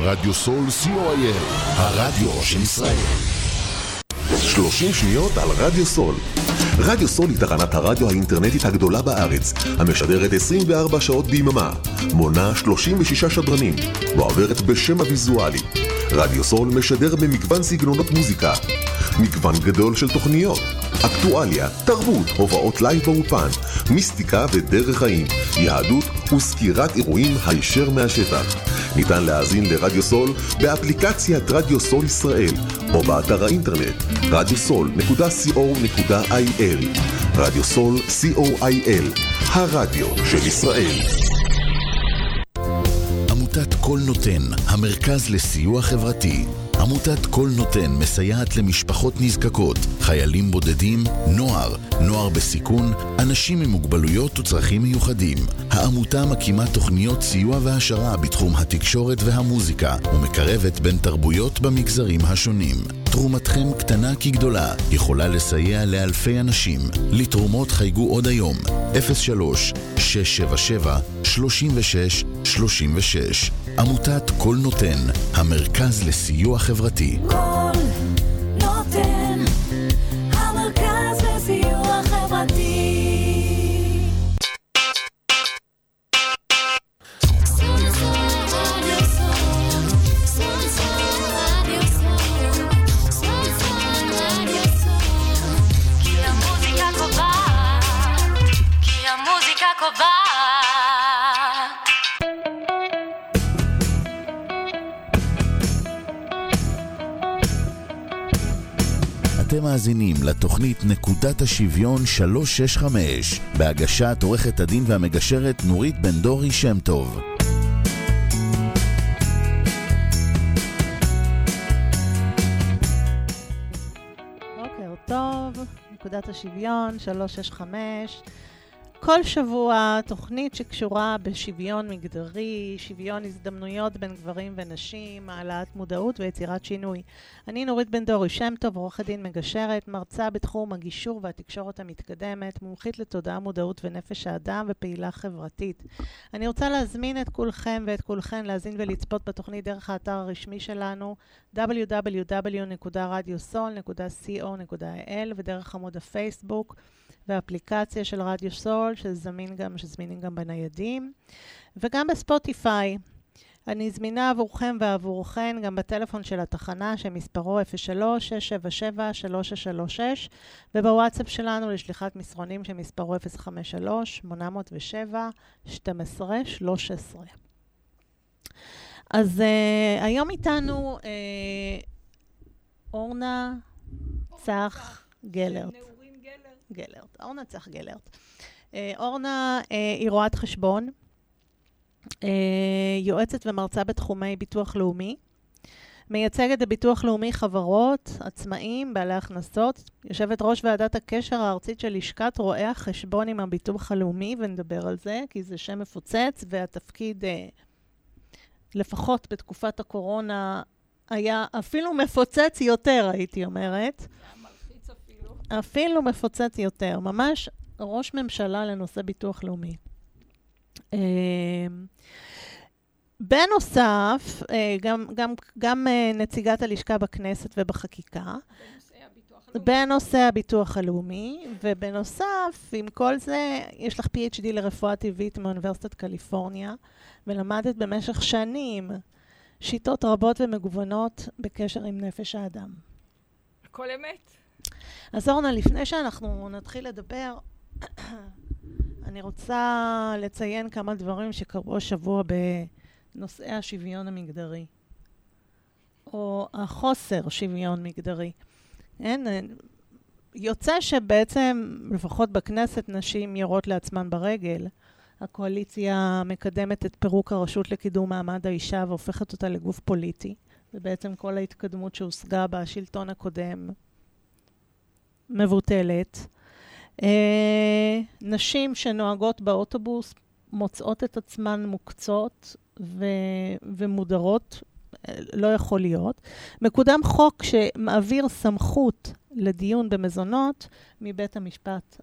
רדיו סול COIL, הרדיו של ישראל. 30 שניות על רדיו סול. רדיו סול היא תחנת הרדיו האינטרנטית הגדולה בארץ, המשדרת 24 שעות ביממה, מונה 36 שדרנים, ועוברת בשם הוויזואלי. רדיו סול משדר במגוון סגנונות מוזיקה, מגוון גדול של תוכניות, אקטואליה, תרבות, הובאות לייב באופן, מיסטיקה ודרך חיים, יהדות וסקירת אירועים הישר מהשטח. ניתן להאזין לרדיו סול באפליקציית רדיו סול ישראל או באתר האינטרנט radiosol.co.il. רדיו סול COIL, הרדיו של ישראל. עמותת קול נותן, המרכז לסיוע חברתי. עמותת קול נותן מסייעת למשפחות נזקקות, חיילים בודדים, נוער בסיכון, אנשים עם מוגבלויות וצרכים מיוחדים. העמותה מקימה תוכניות סיוע והשרה בתחום התקשורת והמוזיקה, ומקרבת בין תרבויות במגזרים השונים. תרומתכם קטנה כגדולה, יכולה לסייע לאלפי אנשים. לתרומות חייגו עוד היום, 03-677-3636. עמותת קול נותן, המרכז לסיוע חברתי. קול נותן, המרכז לסיוע חברתי. אתם מאזינים לתוכנית נקודת השוויון 365 בהגשת עורכת הדין והמגשרת נורית בן דורי שם טוב. בוקר טוב, נקודת השוויון 365. כל שבוע תוכנית שקשורה בשוויון מגדרי, שוויון הזדמנויות בין גברים ונשים, העלאת מודעות ויצירת שינוי. אני נורית בן דורי שם טוב, עורכת דין מגשרת, מרצה בתחום הגישור והתקשורת המתקדמת, מומחית לתודעה, מודעות ונפש האדם ופעילה חברתית. אני רוצה להזמין את כולכם ואת כולכן להזין ולצפות בתוכנית דרך האתר הרשמי שלנו www.radiosol.co.il ודרך עמוד הפייסבוק והאפליקציה של רדיו סול, שזמינים גם בניידים, וגם בספוטיפיי. אני זמינה עבורכם ועבורכן גם בטלפון של התחנה, שמספרו 03-677-3636, ובוואטסאפ שלנו לשליחת מסרונים שמספרו 053-807-1213. אז היום איתנו אורנה צח-גלרט. אורנה tzach-glaert. אורנה היא רואת חשבון, יועצת ומרצה בתחומי ביטוח לאומי, מייצגת בביטוח לאומי חברות, עצמאים, בעלי הכנסות, יושבת ראש ועדת הקשר הארצית של לשכת רואי החשבון עם הביטוח הלאומי, ונדבר על זה, כי זה שם מפוצץ, והתפקיד, לפחות בתקופת הקורונה, היה אפילו מפוצץ יותר, הייתי אומרת. אפילו מפוצץ יותר, ממש ראש ממשלה לנושא ביטוח לאומי. בנוסף, גם נציגת הלשכה בכנסת ובחקיקה, בנושא הביטוח הלאומי, ובנוסף, עם כל זה, יש לך PhD לרפואה טבעית מאוניברסיטת קליפורניה, ולמדת במשך שנים שיטות רבות ומגוונות בקשר עם נפש האדם. הכל אמת. אז אורנה, לפני שאנחנו נתחיל לדבר, אני רוצה לציין כמה דברים שקרו השבוע בנושאי השוויון המגדרי, או החוסר שוויון מגדרי. יוצא שבעצם, לפחות בכנסת, נשים יורות לעצמן ברגל. הקואליציה מקדמת את פירוק הרשות לקידום מעמד האישה והופכת אותה לגוף פוליטי. ובעצם כל ההתקדמות שהושגה בשלטון הקודם מבוטלת. נשים שנוהגות באוטובוס מוצאות את עצמן מוקצות ומודרות, לא יכול להיות. מקודם חוק שמעביר סמכות לדיון במזונות מבית המשפט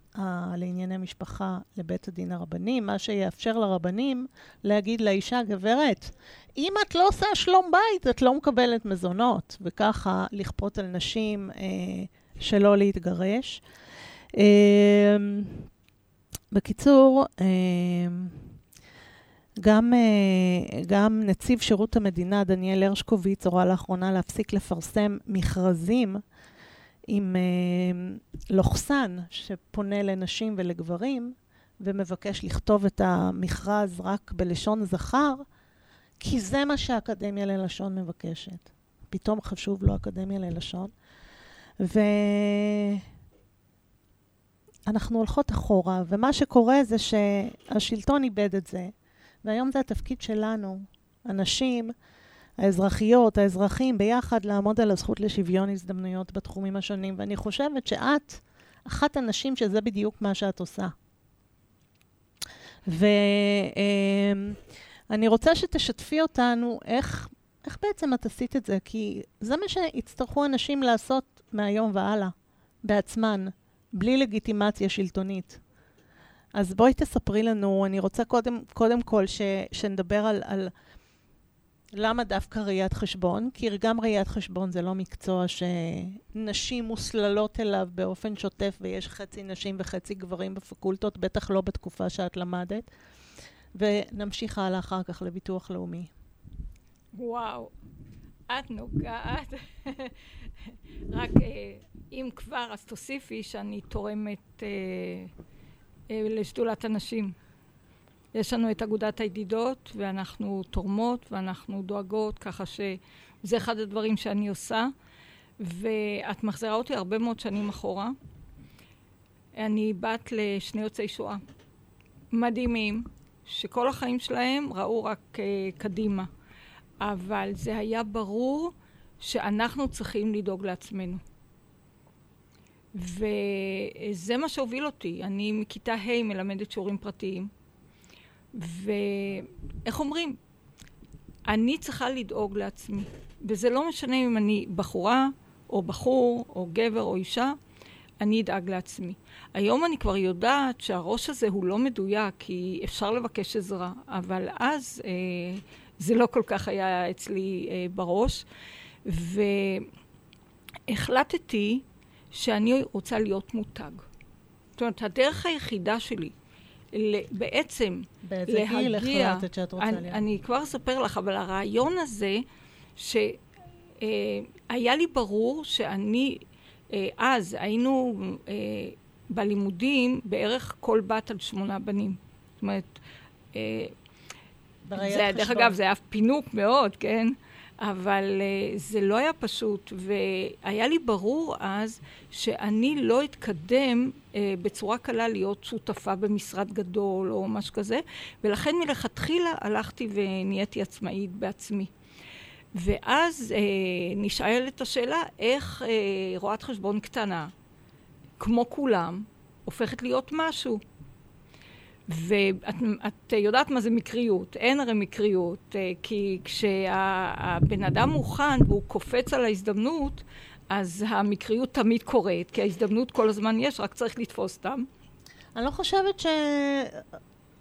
לענייני משפחה לבית הדין הרבני, מה שיאפשר לרבנים להגיד לאישה, גברת, אם את לא עושה שלום בית, את לא מקבלת מזונות, וככה לכפות על נשים שלא להתגרש. בקיצור, גם נציב שירות המדינה, דניאל הרשקוביץ, הורה לאחרונה להפסיק לפרסם מכרזים עם לוחסן שפונה לנשים ולגברים, ומבקש לכתוב את המכרז רק בלשון זכר, כי זה מה שהאקדמיה ללשון מבקשת. פתאום חשוב לו אקדמיה ללשון. ואנחנו הולכות אחורה, ומה שקורה זה שהשלטון איבד את זה, והיום זה התפקיד שלנו, אנשים, האזרחיות, האזרחים, ביחד לעמוד על הזכות לשוויון הזדמנויות בתחומים השונים. ואני חושבת שאת אחת הנשים שזה בדיוק מה שאת עושה. ואני רוצה שתשתפי אותנו איך בעצם את עשית את זה, כי זה מה שהצטרכו אנשים לעשות מהיום והלאה, בעצמן, בלי לגיטימציה שלטונית. אז בואי תספרי לנו, אני רוצה קודם כל שנדבר על למה דווקא ראיית חשבון, כי גם ראיית חשבון זה לא מקצוע שנשים מוסללות אליו באופן שוטף, ויש חצי נשים וחצי גברים בפקולטות, בטח לא בתקופה שאת למדת, ונמשיך הלאה אחר כך לביטוח לאומי. וואו, את נוגעת. רק אם כבר, אז תוסיפי שאני תורמת לשדולת הנשים. יש לנו את אגודת הידידות, ואנחנו תורמות, ואנחנו דואגות, ככה שזה אחד הדברים שאני עושה. ואת מחזירה אותי הרבה מאוד שנים אחורה. אני בת לשני יוצאי שואה מדהימים, שכל החיים שלהם ראו רק קדימה. אבל זה היה ברור שאנחנו צריכים לדאוג לעצמנו. וזה מה שהוביל אותי. אני מכיתה ה' מלמדת שיעורים פרטיים. ואיך אומרים? אני צריכה לדאוג לעצמי. וזה לא משנה אם אני בחורה, או בחור, או גבר, או אישה. אני אדאג לעצמי. היום אני כבר יודעת שהראש הזה הוא לא מדויק, כי אפשר לבקש עזרה. אבל אז זה לא כל כך היה אצלי בראש. והחלטתי שאני רוצה להיות מותג. זאת אומרת, הדרך היחידה שלי, בעצם להגיע, אני כבר אספר לך, אבל הרעיון הזה, שהיה לי ברור שאני, אז היינו בלימודים בערך כל בת על 8 בנים. זאת אומרת, דרך אגב, זה היה פינוק מאוד, כן? אבל זה לא היה פשוט, והיה לי ברור אז שאני לא אתקדם בצורה קלה להיות שותפה במשרד גדול או משהו כזה, ולכן מלכתחילה הלכתי ונהייתי עצמאית בעצמי. ואז נשאלת השאלה איך רואת חשבון קטנה, כמו כולם, הופכת להיות משהו. ואת יודעת מה זה מקריות, אין הרי מקריות, כי כשהבן אדם מוכן והוא קופץ על ההזדמנות, אז המקריות תמיד קורית, כי ההזדמנות כל הזמן יש, רק צריך לתפוס אותם. אני לא חושבת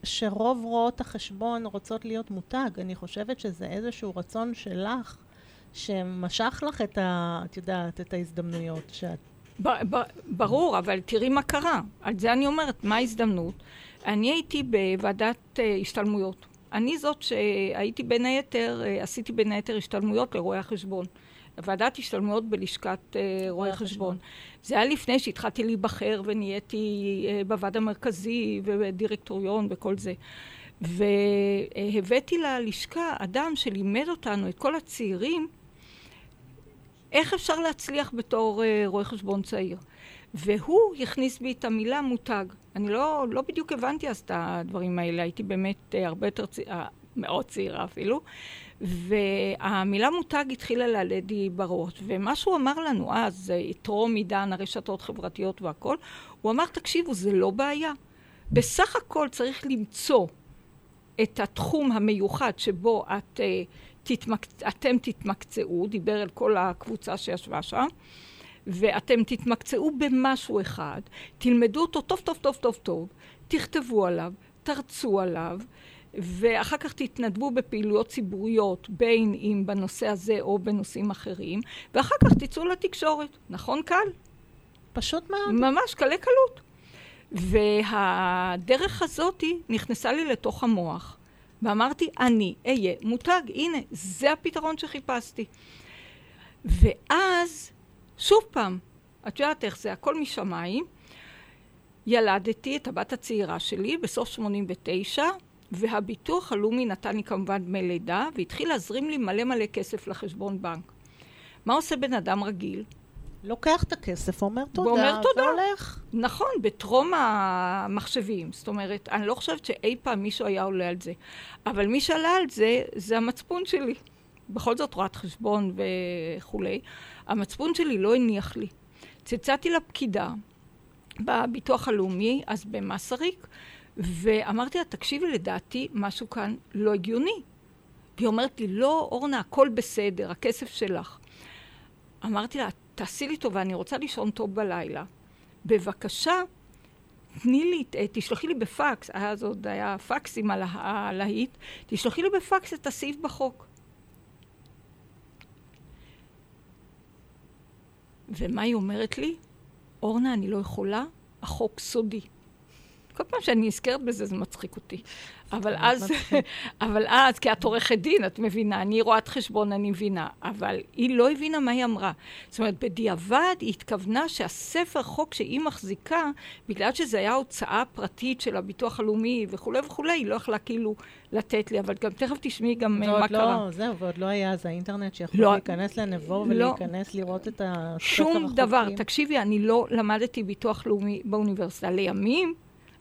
שרוב רואות החשבון רוצות להיות מותג, אני חושבת שזה איזשהו רצון שלך, שמשך לך את יודעת, את ההזדמנויות שאת... ברור, אבל תראי מה קרה. על זה אני אומרת, מה ההזדמנות? אני הייתי בוועדת השתלמויות. אני זאת שהייתי בין היתר, עשיתי בין היתר השתלמויות לרואי החשבון. ועדת השתלמויות בלשכת רואי חשבון. זה היה לפני שהתחלתי להיבחר ונהייתי בוועד המרכזי ובדירקטוריון וכל זה. והבאתי ללשכה אדם שלימד אותנו, את כל הצעירים, איך אפשר להצליח בתור רואי חשבון צעיר. והוא הכניס בי את המילה מותג. אני לא בדיוק הבנתי אז את הדברים האלה, הייתי באמת הרבה יותר צעירה, מאוד צעירה אפילו, והמילה מותג התחילה להלד לי בראש, ומה שהוא אמר לנו אז, יתרום עידן, הרשתות חברתיות והכל, הוא אמר, תקשיבו, זה לא בעיה. בסך הכל צריך למצוא את התחום המיוחד שבו אתם תתמקצעו, דיבר על כל הקבוצה שישבה שם, ואתם תתמקצעו במשהו אחד, תלמדו אותו טוב טוב טוב טוב טוב, תכתבו עליו, תרצו עליו, ואחר כך תתנדבו בפעילויות ציבוריות, בין אם בנושא הזה או בנושאים אחרים, ואחר כך תצאו לתקשורת. נכון, קל? פשוט מאוד. ממש, קלי קלות. והדרך הזאת נכנסה לי לתוך המוח, ואמרתי, אני אהיה מותג, הנה, זה הפתרון שחיפשתי. ואז, שוב פעם, את יודעת איך זה, הכל משמיים, ילדתי את הבת הצעירה שלי בסוף 89, והביטוח הלאומי נתן לי כמובן דמי לידה, והתחיל להזרים לי מלא מלא כסף לחשבון בנק. מה עושה בן אדם רגיל? לוקח את הכסף, אומר תודה, ואומר תודה. והולך. נכון, בתרום המחשבים. זאת אומרת, אני לא חושבת שאי פעם מישהו היה עולה על זה. אבל מי שעלה על זה, זה המצפון שלי. בכל זאת רואת חשבון וכולי. המצפון שלי לא הניח לי. צצאתי לפקידה בביטוח הלאומי, אז במסריק, ואמרתי לה, תקשיבי, לדעתי, משהו כאן לא הגיוני. והיא אומרת לי, לא, אורנה, הכל בסדר, הכסף שלך. אמרתי לה, תעשי לי טובה, אני רוצה לישון טוב בלילה. בבקשה, תשלחי לי בפקס, אז עוד היה פקסים על הלהיט, תשלחי לי בפקס את הסעיף בחוק. ומה היא אומרת לי? אורנה, אני לא יכולה, החוק סודי. כל פעם שאני נזכרת בזה, זה מצחיק אותי. אבל אז, כי את עורכת דין, את מבינה, אני רואה את חשבון, אני מבינה. אבל היא לא הבינה מה היא אמרה. זאת אומרת, בדיעבד היא התכוונה שהספר חוק שהיא מחזיקה, בגלל שזה היה הוצאה פרטית של הביטוח הלאומי וכו' וכו', היא לא יכלה כאילו לתת לי, אבל גם תכף תשמעי גם מה קרה. לא, זהו, ועוד לא היה, זה האינטרנט שיכול להיכנס לנבו ולהיכנס לראות את הספר החוקים. שום דבר, תקשיבי, אני לא למדתי ביטוח לאומי באוניברסיטה. לימים,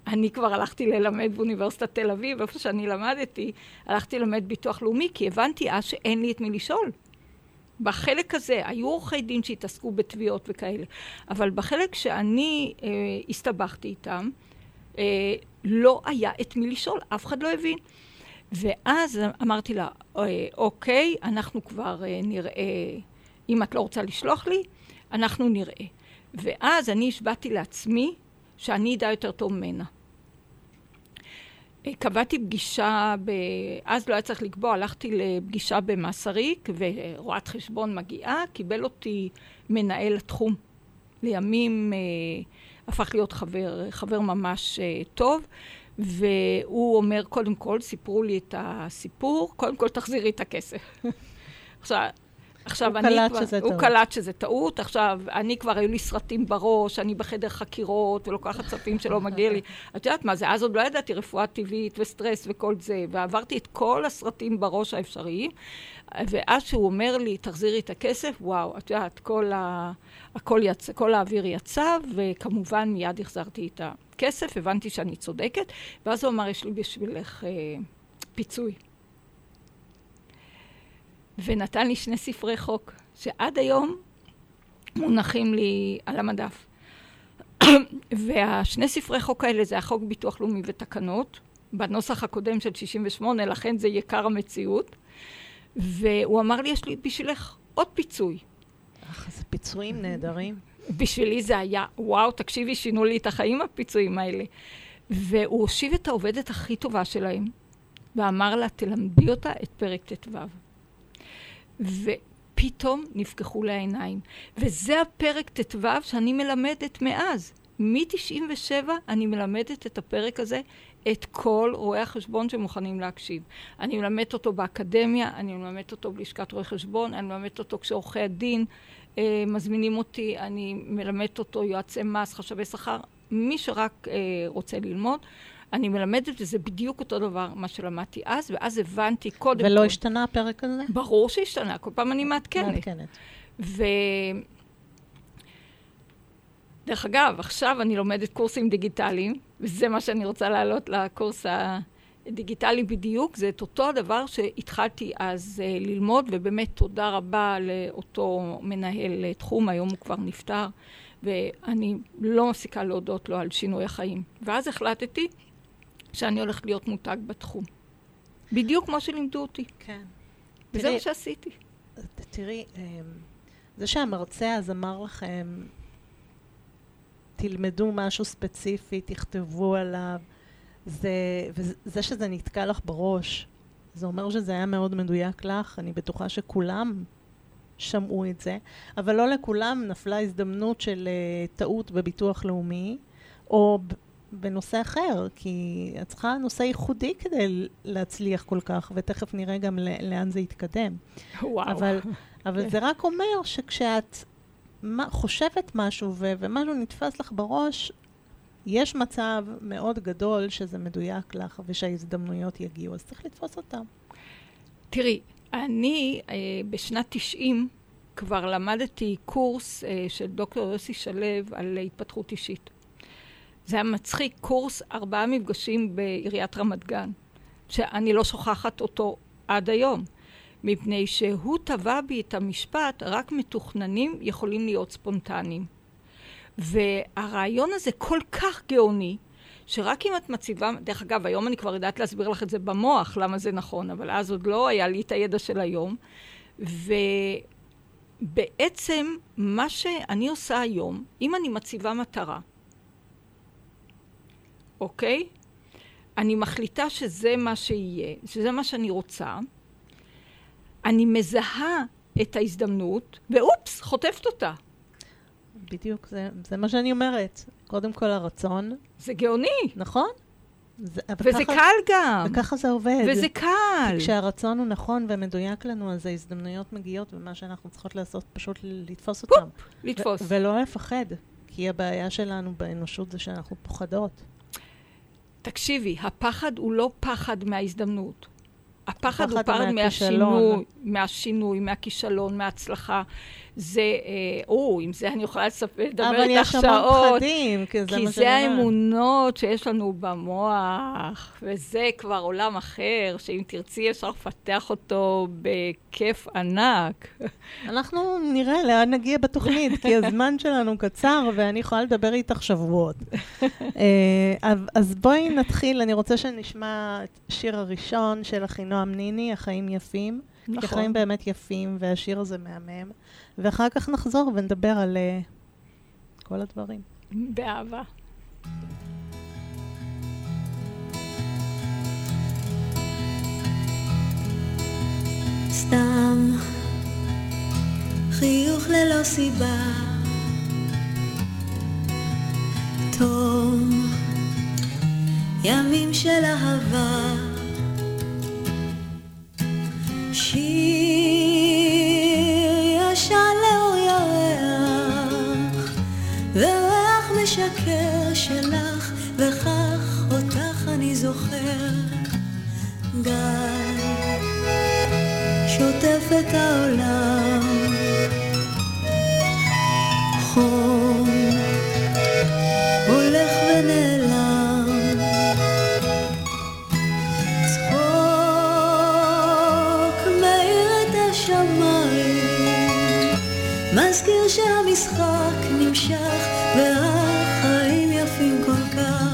אני כבר הלכתי ללמד באוניברסיטת תל אביב, איפה שאני למדתי, הלכתי ללמד ביטוח לאומי, כי הבנתי אז שאין לי את מי לשאול. בחלק הזה, היו עורכי דין שהתעסקו בתביעות וכאלה, אבל בחלק שאני הסתבכתי איתם, לא היה את מי לשאול, אף אחד לא הבין. ואז אמרתי לה, אוקיי, אנחנו כבר נראה, אם את לא רוצה לשלוח לי, אנחנו נראה. ואז אני השבעתי לעצמי, שאני אדע יותר טוב ממנה. קבעתי פגישה, אז לא היה צריך לקבוע, הלכתי לפגישה במסריק, ורואת חשבון מגיעה, קיבל אותי מנהל התחום. לימים הפך להיות חבר ממש טוב, והוא אומר, קודם כל, סיפרו לי את הסיפור, קודם כל תחזירי את הכסף. עכשיו הוא קלט שזה טעות, עכשיו אני כבר היו לי סרטים בראש, אני בחדר חקירות ולוקחת צפים שלא מגיע לי. את יודעת מה זה, אז עוד לא ידעתי רפואה טבעית וסטרס וכל זה, ועברתי את כל הסרטים בראש האפשריים, ואז שהוא אומר לי, תחזירי את הכסף, וואו, את יודעת, כל האוויר יצא, וכמובן מיד החזרתי את הכסף, הבנתי שאני צודקת, ואז הוא אמר, יש לי בשבילך פיצוי. ונתן לי שני ספרי חוק, שעד היום מונחים לי על המדף. והשני ספרי חוק האלה זה החוק ביטוח לאומי ותקנות, בנוסח הקודם של 68, לכן זה יקר המציאות. והוא אמר לי, יש לי בשבילך עוד פיצוי. זה פיצויים נהדרים. בשבילי זה היה, וואו, תקשיבי, שינו לי את החיים הפיצויים האלה. והוא הושיב את העובדת הכי טובה שלהם, ואמר לה, תלמדי אותה את פרק ט"ו. ופתאום נפקחו לעיניים. וזה הפרק ט"ו שאני מלמדת מאז. מ-97 אני מלמדת את הפרק הזה, את כל רואי החשבון שמוכנים להקשיב. אני מלמדת אותו באקדמיה, אני מלמדת אותו בלשכת רואי חשבון, אני מלמדת אותו כשעורכי הדין מזמינים אותי, אני מלמדת אותו יועצי מס, חשבי שכר, מי שרק רוצה ללמוד. אני מלמדת, וזה בדיוק אותו דבר מה שלמדתי אז, ואז הבנתי קודם... ולא השתנה הפרק הזה? ברור שהשתנה, כל פעם אני מעדכנת. דרך אגב, עכשיו אני לומדת קורסים דיגיטליים, וזה מה שאני רוצה להעלות לקורס הדיגיטלי בדיוק, זה את אותו הדבר שהתחלתי אז ללמוד, ובאמת תודה רבה לאותו מנהל תחום, היום הוא כבר נפטר, ואני לא מפסיקה להודות לו על שינוי החיים. ואז החלטתי, שאני הולכת להיות מותג בתחום. בדיוק כמו שלימדו אותי. כן. וזה מה שעשיתי. תראי, זה שהמרצה אז אמר לכם, תלמדו משהו ספציפי, תכתבו עליו, וזה שזה נתקע לך בראש, זה אומר שזה היה מאוד מדויק לך, אני בטוחה שכולם שמעו את זה, אבל לא לכולם נפלה הזדמנות של טעות בביטוח לאומי, או בנושא אחר, כי את צריכה נושא ייחודי כדי להצליח כל כך, ותכף נראה גם לאן זה יתקדם. וואו. אבל זה רק אומר שכשאת חושבת משהו ומשהו נתפס לך בראש, יש מצב מאוד גדול שזה מדויק לך ושההזדמנויות יגיעו, אז צריך לתפוס אותם. תראי, אני בשנת 90 כבר למדתי קורס של דוקטור יוסי שלו על התפתחות אישית. זה היה מצחיק, קורס 4 מפגשים בעיריית רמת גן, שאני לא שוכחת אותו עד היום, מפני שהוא טבע בי את המשפט, רק מתוכננים יכולים להיות ספונטניים. והרעיון הזה כל כך גאוני, שרק אם את מציבה, דרך אגב, היום אני כבר יודעת להסביר לך את זה במוח, למה זה נכון, אבל אז עוד לא היה לי את הידע של היום. ובעצם מה שאני עושה היום, אם אני מציבה מטרה, אוקיי? אני מחליטה שזה מה שיהיה, שזה מה שאני רוצה. אני מזהה את ההזדמנות, ואופס, חוטפת אותה. בדיוק, זה מה שאני אומרת. קודם כל הרצון. זה גאוני. נכון? וזה קל גם. וככה זה עובד. וזה קל. כשהרצון הוא נכון ומדויק לנו, אז ההזדמנויות מגיעות, ומה שאנחנו צריכות לעשות פשוט לתפוס אותם. לתפוס. ולא לפחד, כי הבעיה שלנו באנושות זה שאנחנו פוחדות. תקשיבי, הפחד הוא לא פחד מההזדמנות. הפחד הוא פחד מהשינוי, מהכישלון, מההצלחה. זה, עם זה אני יכולה לדבר איתך שעות, כי זה האמונות שיש לנו במוח, וזה כבר עולם אחר, שאם תרצי אפשר לפתח אותו בכיף ענק. אנחנו נראה לאן נגיע בתוכנית, כי הזמן שלנו קצר, ואני יכולה לדבר איתך שבועות. אז בואי נתחיל, אני רוצה שנשמע את שיר הראשון של אחינועם ניני, החיים יפים. נכון. החיים באמת יפים, והשיר הזה מהמם. ואחר כך נחזור ונדבר על כל הדברים. באהבה. סתם חיוך ללא סיבה, תום ימים של אהבה, שיר ישן לאור ירח, וריח משקר שלך, וכך אותך אני זוכר. גל שוטף את העולם, חום הולך ונעלם, מזכיר שהמשחק נמשך, והחיים יפים כל כך.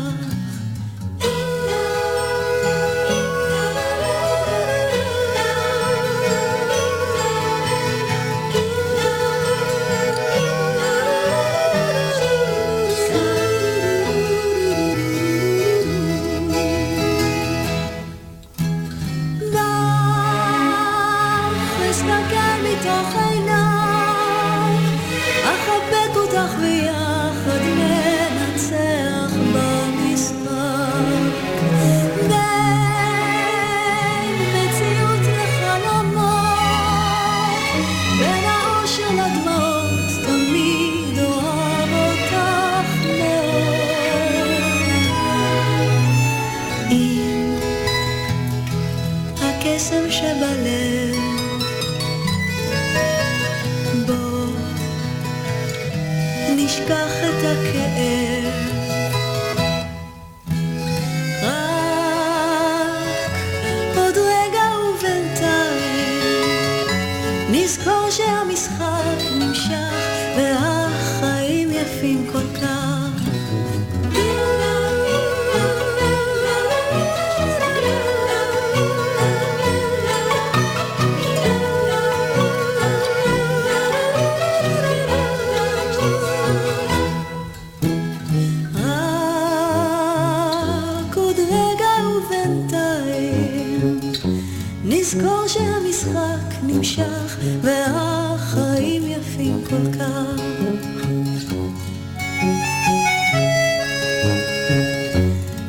נמשך והחיים יפים כל כך.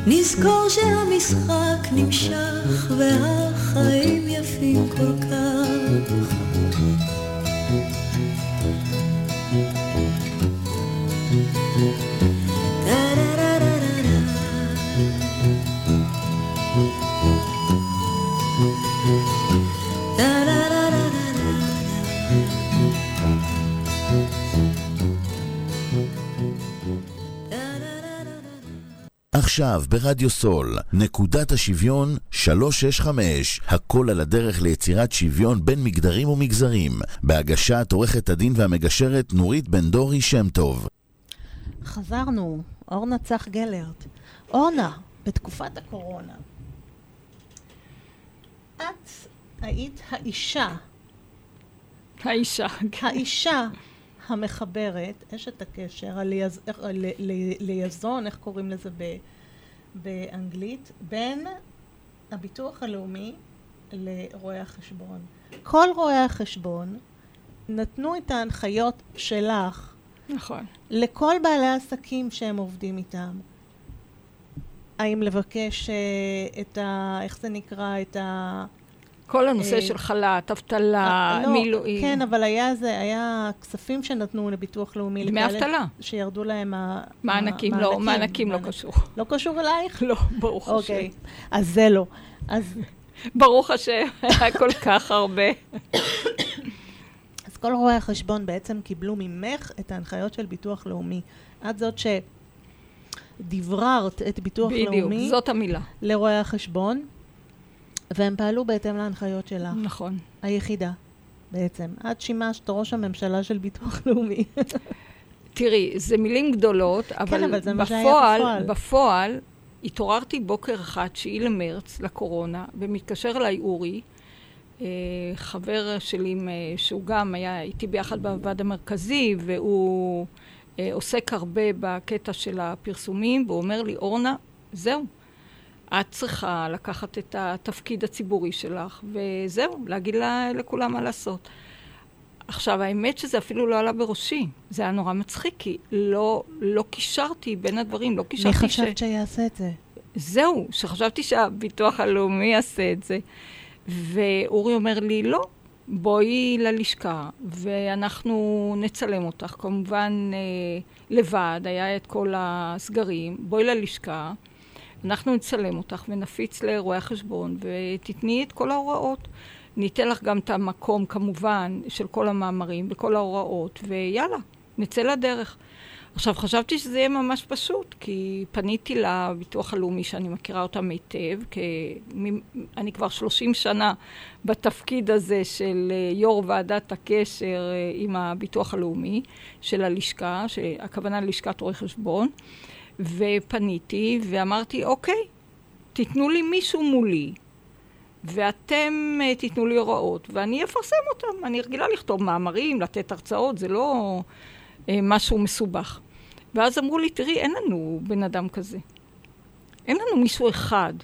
נזכור שהמשחק נמשך והחיים יפים כל כך. עכשיו ברדיו סול, נקודת השוויון 365, הכל על הדרך ליצירת שוויון בין מגדרים ומגזרים, בהגשת עורכת הדין והמגשרת נורית בן דורי שם טוב. חזרנו, אורנה צח-גלרט. אורנה, בתקופת הקורונה, את היית האישה המחברת, אשת הקשר, ליזון, איך קוראים לזה באנגלית, בין הביטוח הלאומי לרואי החשבון. כל רואי החשבון נתנו את ההנחיות שלך, נכון, לכל בעלי העסקים שהם עובדים איתם. האם לבקש את ה... איך זה נקרא? את ה... כל הנושא של חל"ת, אבטלה, מילואים. כן, אבל היה כספים שנתנו לביטוח לאומי. דמי אבטלה. שירדו להם מענקים. לא, מענקים לא קשור. לא קשור אלייך? לא, ברוך השם. אוקיי, אז זה לא. ברוך השם, היה כל כך הרבה. אז כל רואי החשבון בעצם קיבלו ממך את ההנחיות של ביטוח לאומי. עד זאת שדיבררת את ביטוח לאומי. בדיוק, זאת המילה. לרואי החשבון. והם פעלו בהתאם להנחיות שלך. נכון. היחידה, בעצם. את שימשת ראש הממשלה של ביטוח לאומי. תראי, זה מילים גדולות, אבל, כן, אבל זה בפועל, התעוררתי בוקר אחד, 9 במרץ, לקורונה, ומתקשר אליי אורי, חבר שלי, שהוא גם היה איתי ביחד בוועד המרכזי, והוא עוסק הרבה בקטע של הפרסומים, והוא אומר לי, אורנה, זהו. את צריכה לקחת את התפקיד הציבורי שלך, וזהו, להגיד לכולם מה לעשות. עכשיו, האמת שזה אפילו לא עלה בראשי. זה היה נורא מצחיק, כי לא קישרתי בין הדברים, לא קישרתי מי חשבת שיעשה את זה? זהו, שחשבתי שהביטוח הלאומי יעשה את זה. ואורי אומר לי, לא, בואי ללשכה, ואנחנו נצלם אותך. כמובן, לבד, היה את כל הסגרים, בואי ללשכה, אנחנו נצלם אותך ונפיץ לרואי החשבון ותתני את כל ההוראות. ניתן לך גם את המקום כמובן של כל המאמרים וכל ההוראות ויאללה, נצא לדרך. עכשיו חשבתי שזה יהיה ממש פשוט כי פניתי לביטוח הלאומי שאני מכירה אותם היטב, אני כבר 30 שנה בתפקיד הזה של יו"ר ועדת הקשר עם הביטוח הלאומי של הלשכה, הכוונה ללשכת רואי חשבון. ופניתי ואמרתי, אוקיי, תיתנו לי מישהו מולי, ואתם תיתנו לי הוראות, ואני אפרסם אותם. אני רגילה לכתוב מאמרים, לתת הרצאות, זה לא משהו מסובך. ואז אמרו לי, תראי, אין לנו בן אדם כזה. אין לנו מישהו אחד.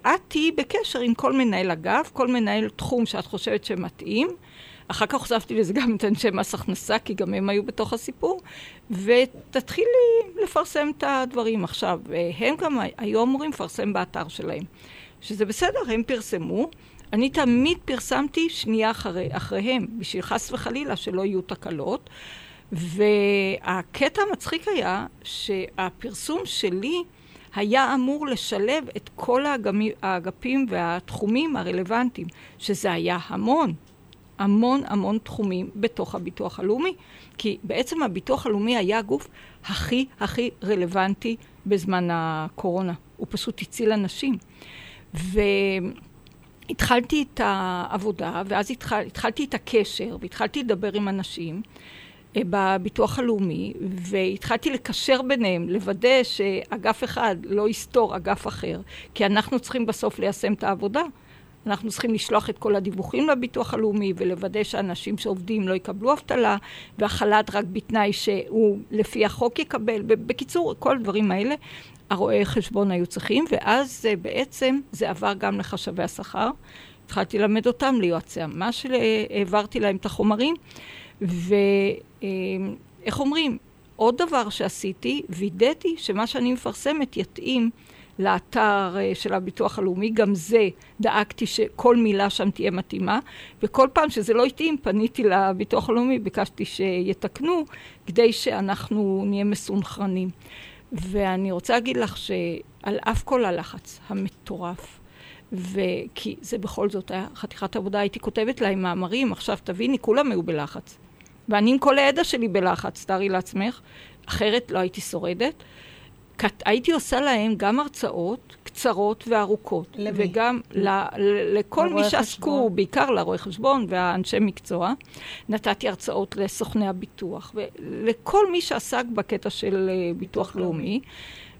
את תהיי בקשר עם כל מנהל אגף, כל מנהל תחום שאת חושבת שמתאים, אחר כך חושבתי לזה גם את אנשי מס הכנסה, כי גם הם היו בתוך הסיפור, ותתחילי לפרסם את הדברים עכשיו. הם גם היו אמורים לפרסם באתר שלהם, שזה בסדר, הם פרסמו. אני תמיד פרסמתי שנייה אחריהם, בשביל חס וחלילה שלא יהיו תקלות. והקטע המצחיק היה שהפרסום שלי היה אמור לשלב את כל האגפים והתחומים הרלוונטיים, שזה היה המון. המון תחומים בתוך הביטוח הלאומי, כי בעצם הביטוח הלאומי היה הגוף הכי רלוונטי בזמן הקורונה. הוא פשוט הציל אנשים. והתחלתי את העבודה, ואז התחלתי את הקשר, והתחלתי לדבר עם אנשים בביטוח הלאומי, והתחלתי לקשר ביניהם, לוודא שאגף אחד לא יסתור אגף אחר, כי אנחנו צריכים בסוף ליישם את העבודה. אנחנו צריכים לשלוח את כל הדיווחים לביטוח הלאומי ולוודא שאנשים שעובדים לא יקבלו אבטלה, והחל"ת רק בתנאי שהוא לפי החוק יקבל. בקיצור, כל הדברים האלה הרואי חשבון היו צריכים, ואז בעצם זה עבר גם לחשבי השכר, התחלתי ללמד אותם ליועציה, מה שהעברתי להם את החומרים, ואיך אומרים, עוד דבר שעשיתי, וידאתי שמה שאני מפרסמת יתאים לאתר של הביטוח הלאומי, גם זה דאגתי שכל מילה שם תהיה מתאימה, וכל פעם שזה לא התאים פניתי לביטוח הלאומי, ביקשתי שיתקנו כדי שאנחנו נהיה מסונכרנים. ואני רוצה להגיד לך שעל אף כל הלחץ המטורף, וכי זה בכל זאת היה חתיכת עבודה, הייתי כותבת להם מאמרים, עכשיו תביני, כולם היו בלחץ. ואני עם כל הידע שלי בלחץ, תארי לעצמך, אחרת לא הייתי שורדת. הייתי עושה להם גם הרצאות קצרות וארוכות. למי? וגם לכל מי שעסקו, בעיקר לרואי חשבון והאנשי מקצוע. נתתי הרצאות לסוכני הביטוח, ולכל מי שעסק בקטע של ביטוח לאומי.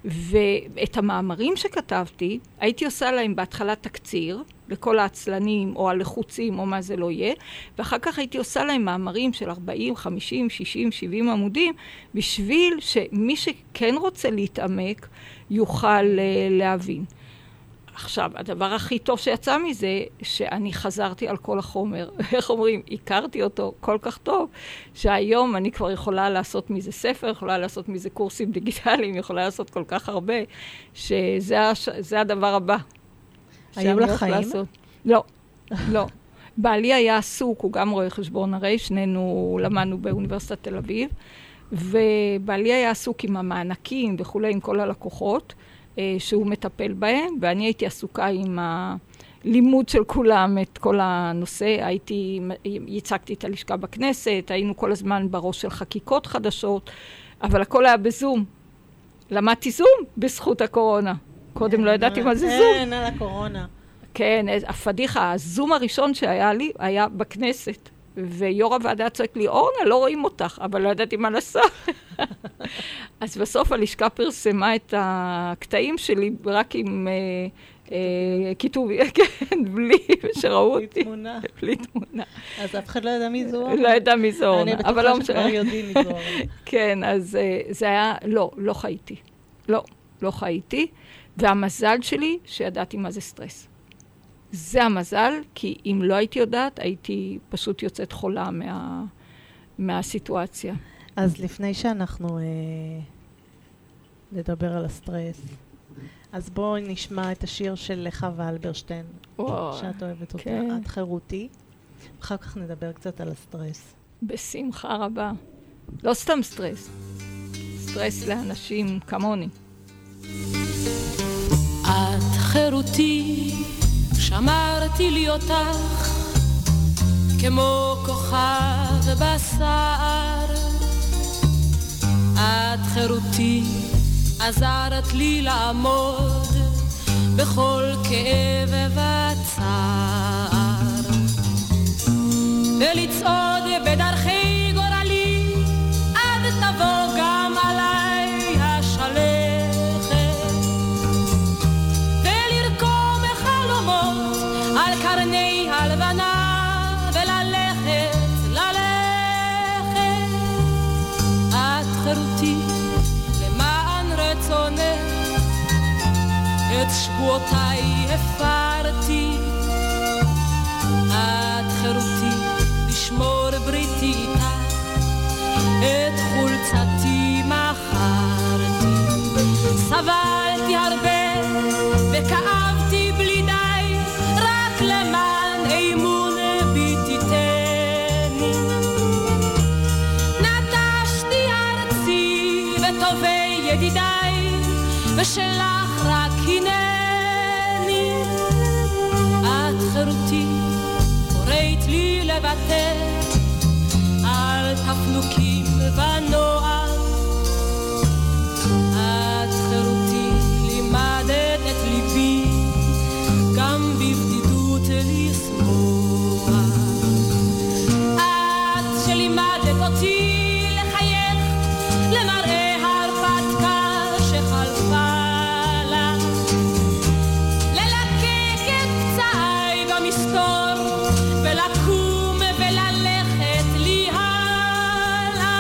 ואת המאמרים שכתבתי, הייתי עושה להם בהתחלה תקציר, לכל העצלנים או הלחוצים או מה זה לא יהיה, ואחר כך הייתי עושה להם מאמרים של 40, 50, 60, 70 עמודים, בשביל שמי שכן רוצה להתעמק יוכל להבין. עכשיו, הדבר הכי טוב שיצא מזה, שאני חזרתי על כל החומר. איך אומרים? הכרתי אותו כל כך טוב, שהיום אני כבר יכולה לעשות מזה ספר, יכולה לעשות מזה קורסים דיגיטליים, יכולה לעשות כל כך הרבה, שזה הדבר הבא. היו לך חיים? לא, לא. בעלי היה עסוק, הוא גם רואה חשבון הרי, שנינו למדנו באוניברסיטת תל אביב, ובעלי היה עסוק עם המענקים וכו', עם כל הלקוחות, שהוא מטפל בהם, ואני הייתי עסוקה עם הלימוד של כולם, את כל הנושא, ייצגתי את הלשכה בכנסת, היינו כל הזמן בראש של חקיקות חדשות, אבל הכל היה בזום. למדתי זום בזכות הקורונה. קודם לא ידעתי מה זה זום. אין על הקורונה. כן, הפדיחה, הזום הראשון שהיה לי היה בכנסת. ויו"ר הוועדה צועק לי, אורנה, לא רואים אותך, אבל לא ידעתי מה לעשות. אז בסוף הלשכה פרסמה את הקטעים שלי רק עם כיתוב, כן, בלי שראו אותי. בלי תמונה. בלי תמונה. אז אף אחד לא ידע מי זו אורנה. לא ידע מי זו אורנה. אני בטוחה שכבר יודעים מי זו אורנה. כן, אז זה היה, לא חייתי. לא חייתי. והמזל שלי שידעתי מה זה סטרס. זה המזל, כי אם לא הייתי יודעת, הייתי פשוט יוצאת חולה מהסיטואציה. אז לפני שאנחנו נדבר על הסטרס, אז בואי נשמע את השיר של חווה אלברשטיין, שאת אוהבת אותה, את חירותי. אחר כך נדבר קצת על הסטרס. בשמחה רבה. לא סתם סטרס. סטרס לאנשים כמוני. את חירותי, שמרתי לי אותך כמו כוכב בשר. את חירותי, עזרת לי לעמוד בכל כאב וצער, ולצעוד בדרכי גורלי עד תבוא גם עליי השלם. את שבועותיי הפרתי, את חירותי לשמור בריתי איתך, את חולצתי מחרתי. סבלתי הרבה וכאבתי בלי די, רק למען אמון ביתיתני. נטשתי ארצי וטובי ידידיי, ושלך רק הנני. את חירותי, קוראת לי לבטא על תפנוקים ונועם. את חירותי, לימדת את ליבי גם בבדידות לשמוח. את שלימדת אותי לחייך למראה הרפתקה שחלפה, ולקום וללכת לי הלאה.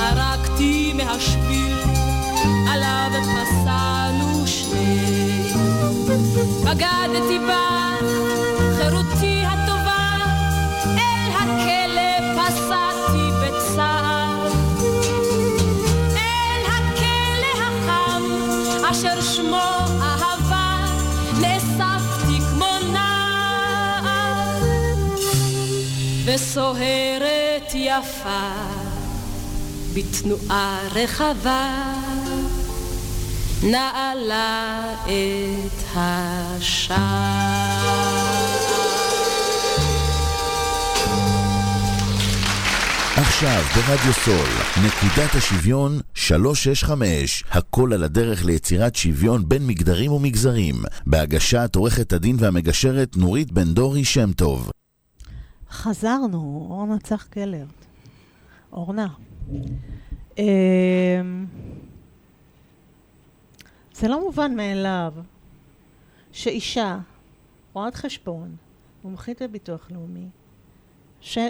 ערקתי מהשביל עליו פסענו שני בגדתי בה חירותי הטובה אל הכלא פסעתי בצער אל הכלא החם אשר שמו אהבה נאספתי כמו נער וסוהרת יפה בתנועה רחבה נעלה את השער. עכשיו ברדיו סול, נקודת השוויון 365, הכל על הדרך ליצירת שוויון בין מגדרים ומגזרים, בהגשת עורכת הדין והמגשרת נורית בן דורי שם טוב. חזרנו, אורנה צח-גלרט. אורנה. זה לא מובן מאליו שאישה רואת חשבון מומחית בביטוח לאומי שכל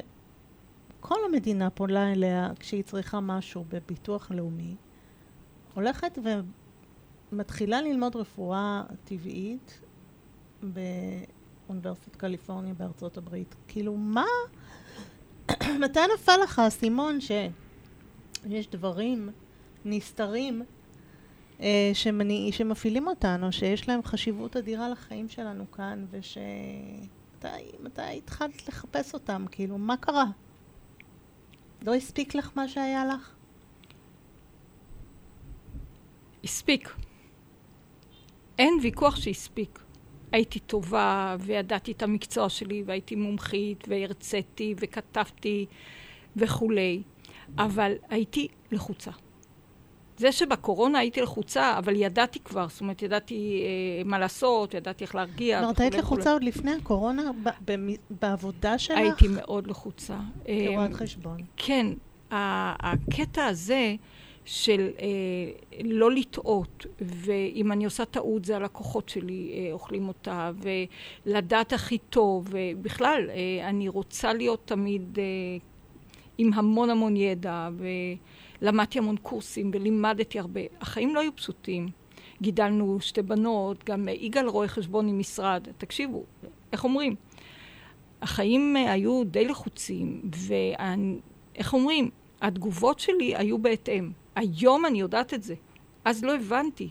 המדינה פולה אליה כשהיא צריכה משהו בביטוח לאומי הולכת ומתחילה ללמוד רפואה טבעית באוניברסיטת קליפורניה בארצות הברית. כאילו מה? מתי נפל לך הסימון ש... יש דברים נסתרים שמפעילים אותנו, שיש להם חשיבות אדירה לחיים שלנו כאן, מתי התחלת לחפש אותם? כאילו, מה קרה? לא הספיק לך מה שהיה לך? הספיק. אין ויכוח שהספיק. הייתי טובה, וידעתי את המקצוע שלי, והייתי מומחית, והרציתי, וכתבתי, וכולי. אבל הייתי לחוצה. זה שבקורונה הייתי לחוצה, אבל ידעתי כבר, זאת אומרת, ידעתי מה לעשות, ידעתי איך להרגיע. לא, אתה היית לחוצה עוד לפני הקורונה, בעבודה שלך? הייתי מאוד לחוצה. כרואת חשבון. כן, הקטע הזה של לא לטעות, ואם אני עושה טעות, זה הלקוחות שלי אוכלים אותה, ולדעת הכי טוב, ובכלל, אני רוצה להיות תמיד... עם המון המון ידע, ולמדתי המון קורסים, ולימדתי הרבה. החיים לא היו פשוטים. גידלנו שתי בנות, גם איגל רואה חשבון עם משרד. תקשיבו, איך אומרים? החיים היו די לחוצים, ואיך אומרים? התגובות שלי היו בהתאם. היום אני יודעת את זה. אז לא הבנתי.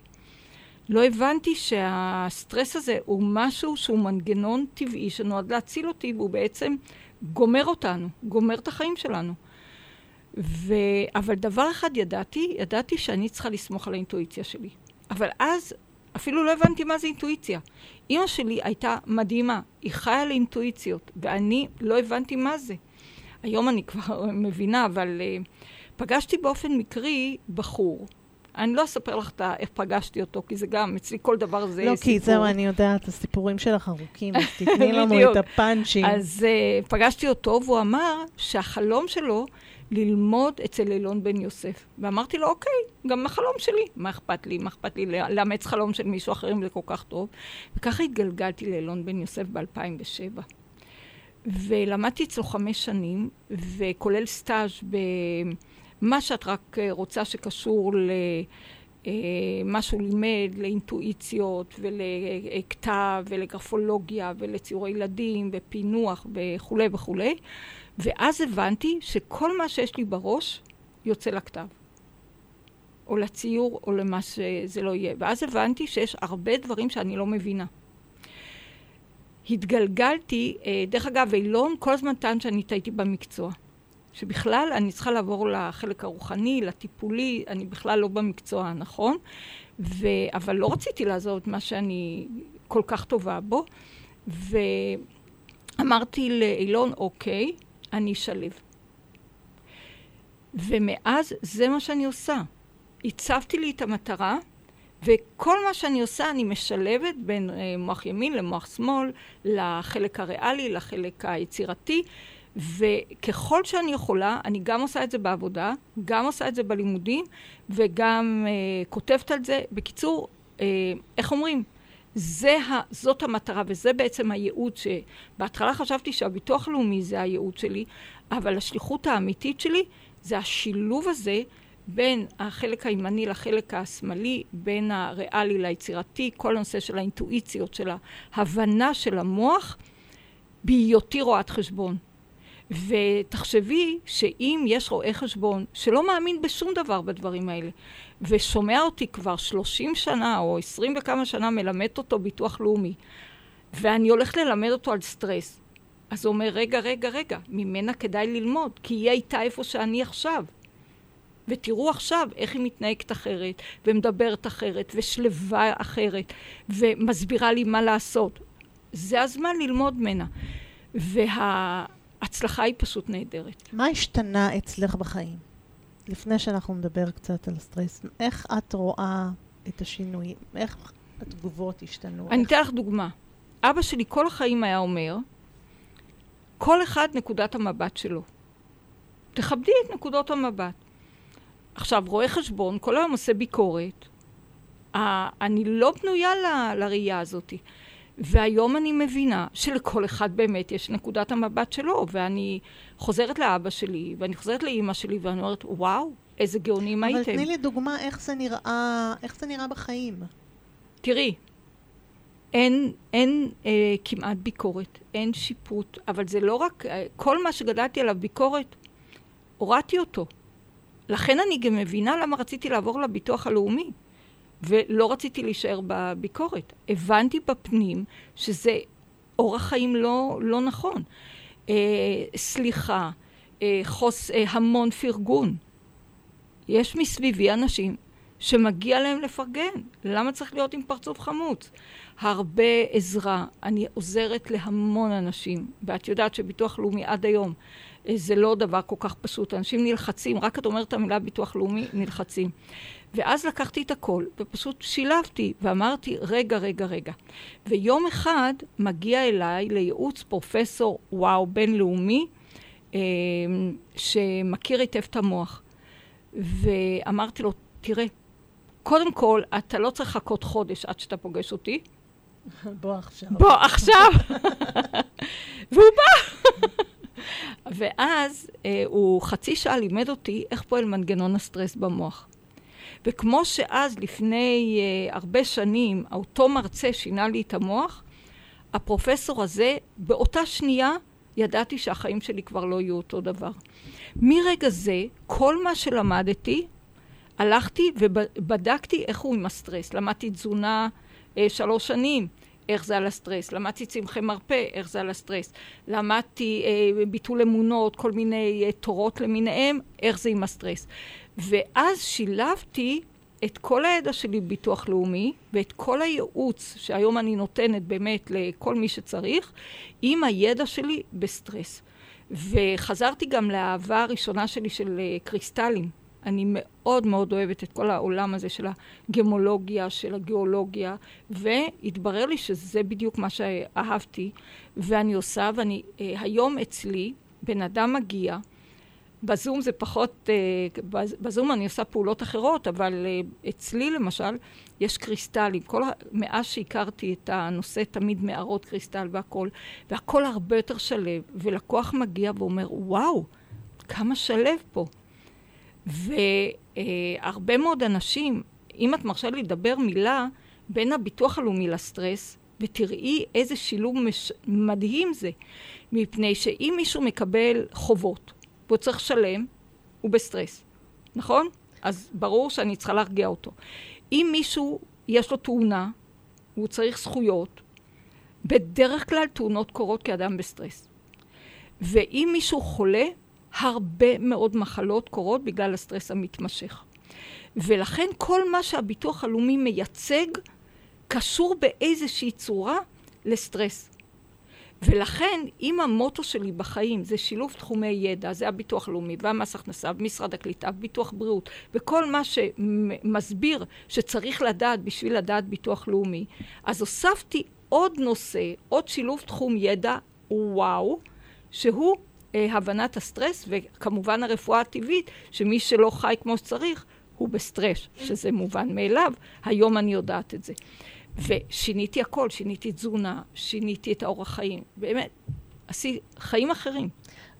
לא הבנתי שהסטרס הזה הוא משהו שהוא מנגנון טבעי, שנועד להציל אותי, והוא בעצם... גומר אותנו, גומר את החיים שלנו. אבל דבר אחד ידעתי שאני צריכה לסמוך על האינטואיציה שלי. אבל אז אפילו לא הבנתי מה זה אינטואיציה. אמא שלי הייתה מדהימה, היא חיה לאינטואיציות, ואני לא הבנתי מה זה. היום אני כבר מבינה, אבל פגשתי באופן מקרי בחור. אני לא אספר לך איך פגשתי אותו, כי זה גם, אצלי כל דבר זה לא, סיפור. לא, כי זהו, אני יודעת, הסיפורים שלך ארוכים, אז תתני לנו את הפאנצ'ים. אז פגשתי אותו, והוא אמר שהחלום שלו ללמוד אצל אילון בן יוסף. ואמרתי לו, אוקיי, גם החלום שלי. מה אכפת לי לאמץ חלום של מישהו אחרים, זה כל כך טוב. וככה התגלגלתי לאילון בן יוסף ב-2007. ולמדתי אצלו 5 שנים, וכולל סטאז' מה שאת רק רוצה שקשור למה שהוא לימד, לאינטואיציות ולכתב ולגרפולוגיה ולציורי ילדים ופינוח וכו' וכו'. ואז הבנתי שכל מה שיש לי בראש יוצא לכתב. או לציור או למה שזה לא יהיה. ואז הבנתי שיש הרבה דברים שאני לא מבינה. התגלגלתי, דרך אגב, אילון כל הזמן טען שאני טעיתי במקצוע. שבכלל אני צריכה לעבור לחלק הרוחני, לטיפולי, אני בכלל לא במקצוע, נכון? אבל לא רציתי לעזוב את מה שאני כל כך טובה בו, ואמרתי לאילון, אוקיי, אני אשלב. ומאז זה מה שאני עושה. הצבתי לי את המטרה, וכל מה שאני עושה אני משלבת בין מוח ימין למוח שמאל, לחלק הריאלי, לחלק היצירתי, וככל שאני יכולה, אני גם עושה את זה בעבודה, גם עושה את זה בלימודים, וגם כותבת על זה. בקיצור, איך אומרים? זאת המטרה, וזה בעצם הייעוד שבהתחלה חשבתי שהביטוח לאומי זה הייעוד שלי, אבל השליחות האמיתית שלי זה השילוב הזה בין החלק הימני לחלק השמאלי, בין הריאלי ליצירתי, כל הנושא של האינטואיציות, של ההבנה של המוח, בהיותי רואת חשבון. ותחשבי שאם יש רואה חשבון שלא מאמין בשום דבר בדברים האלה, ושומע אותי כבר 30 שנה או 20 וכמה שנה מלמד אותו ביטוח לאומי, ואני הולכת ללמד אותו על סטרס, אז הוא אומר, רגע, ממנה כדאי ללמוד, כי היא הייתה איפה שאני עכשיו. ותראו עכשיו איך היא מתנהגת אחרת, ומדברת אחרת, ושלווה אחרת, ומסבירה לי מה לעשות. זה הזמן ללמוד מנה. וההצלחה היא פשוט נהדרת. מה השתנה אצלך בחיים? לפני שאנחנו מדבר קצת על סטרס, איך את רואה את השינוי? איך התגובות השתנו? אני אתן לך דוגמה. אבא שלי כל החיים היה אומר, כל אחד נקודת המבט שלו. תכבדי את נקודות המבט. עכשיו, רואה חשבון, כל היום עושה ביקורת. אני לא בנויה לראייה הזאת. והיום אני מבינה שלכל אחד באמת יש נקודת המבט שלו, ואני חוזרת לאבא שלי, ואני חוזרת לאמא שלי, ואני אומרת, וואו, איזה גאונים הייתם. אבל תני לי דוגמה איך זה נראה בחיים. תראי. אין כמעט ביקורת, אין שיפוט, אבל זה לא רק, כל מה שגדלתי עליו ביקורת, הורדתי אותו. לכן אני גם מבינה למה רציתי לעבור לביטוח הלאומי, ולא רציתי להישאר בביקורת. הבנתי בפנים שזה אורח חיים לא נכון. סליחה, המון פרגון. יש מסביבי אנשים שמגיע להם לפרגן. למה צריך להיות עם פרצוף חמוץ? הרבה עזרה. אני עוזרת להמון אנשים, ואת יודעת שביטוח לאומי עד היום זה לא דבר כל כך פשוט. אנשים נלחצים, רק את אומרת המילה ביטוח לאומי, נלחצים. ואז לקחתי את הכל ופשוט שילבתי ואמרתי, רגע. ויום אחד מגיע אליי לייעוץ פרופסור בינלאומי, שמכיר היטב את המוח. ואמרתי לו, תראה, קודם כל, אתה לא צריך לחכות חודש עד שאתה פוגש אותי. בוא עכשיו. והוא בא. ואז הוא חצי שעה לימד אותי איך פועל מנגנון הסטרס במוח. וכמו שאז לפני הרבה שנים, אותו מרצה שינה לי את המוח, הפרופסור הזה, באותה שנייה, ידעתי שהחיים שלי כבר לא יהיו אותו דבר. מרגע זה, כל מה שלמדתי, הלכתי ובדקתי איך הוא עם הסטרס. למדתי תזונה 3 שנים, איך זה על הסטרס. למדתי צמחי מרפא, איך זה על הסטרס. למדתי ביטול אמונות, כל מיני תורות למיניהם, איך זה עם הסטרס. ואז שילבתי את כל הידע שלי בביטוח לאומי, ואת כל הייעוץ שהיום אני נותנת באמת לכל מי שצריך, עם הידע שלי בסטרס. וחזרתי גם לאהבה הראשונה שלי של קריסטלים. אני מאוד אוהבת את כל העולם הזה של הגמולוגיה, של הגיאולוגיה, והתברר לי שזה בדיוק מה שאהבתי, ואני עושה, ואני, היום אצלי, בן אדם מגיע, בזום זה פחות, בזום אני עושה פעולות אחרות, אבל אצלי למשל, יש קריסטלים, כל מאז שהכרתי את הנושא, תמיד מערות קריסטל והכל הרבה יותר שלב, ולקוח מגיע ואומר, וואו, כמה שלב פה. והרבה מאוד אנשים, אם את מרשה לי לדבר מילה בין הביטוח הלאומי לסטרס, ותראי איזה שילוב מדהים זה, מפני שאם מישהו מקבל חובות, והוא צריך שלם, הוא בסטרס, נכון? אז ברור שאני צריכה להרגיע אותו. אם מישהו יש לו תאונה, הוא צריך זכויות, בדרך כלל תאונות קורות כאדם בסטרס. ואם מישהו חולה, הרבה מאוד מחלות קורות בגלל הסטרס המתמשך. ולכן כל מה שהביטוח הלאומי מייצג קשור באיזושהי צורה לסטרס. ולכן אם המוטו שלי בחיים זה שילוב תחומי ידע, זה הביטוח הלאומי והמס הכנסה ומשרד הקליטה וביטוח בריאות וכל מה שמסביר שצריך לדעת בשביל לדעת ביטוח לאומי, אז הוספתי עוד נושא, עוד שילוב תחום ידע שהוא הבנת הסטרס, וכמובן הרפואה הטבעית, שמי שלא חי כמו שצריך, הוא בסטרס, שזה מובן מאליו. היום אני יודעת את זה. ושיניתי הכל, שיניתי תזונה, שיניתי את האורח חיים. באמת, עשיתי חיים אחרים.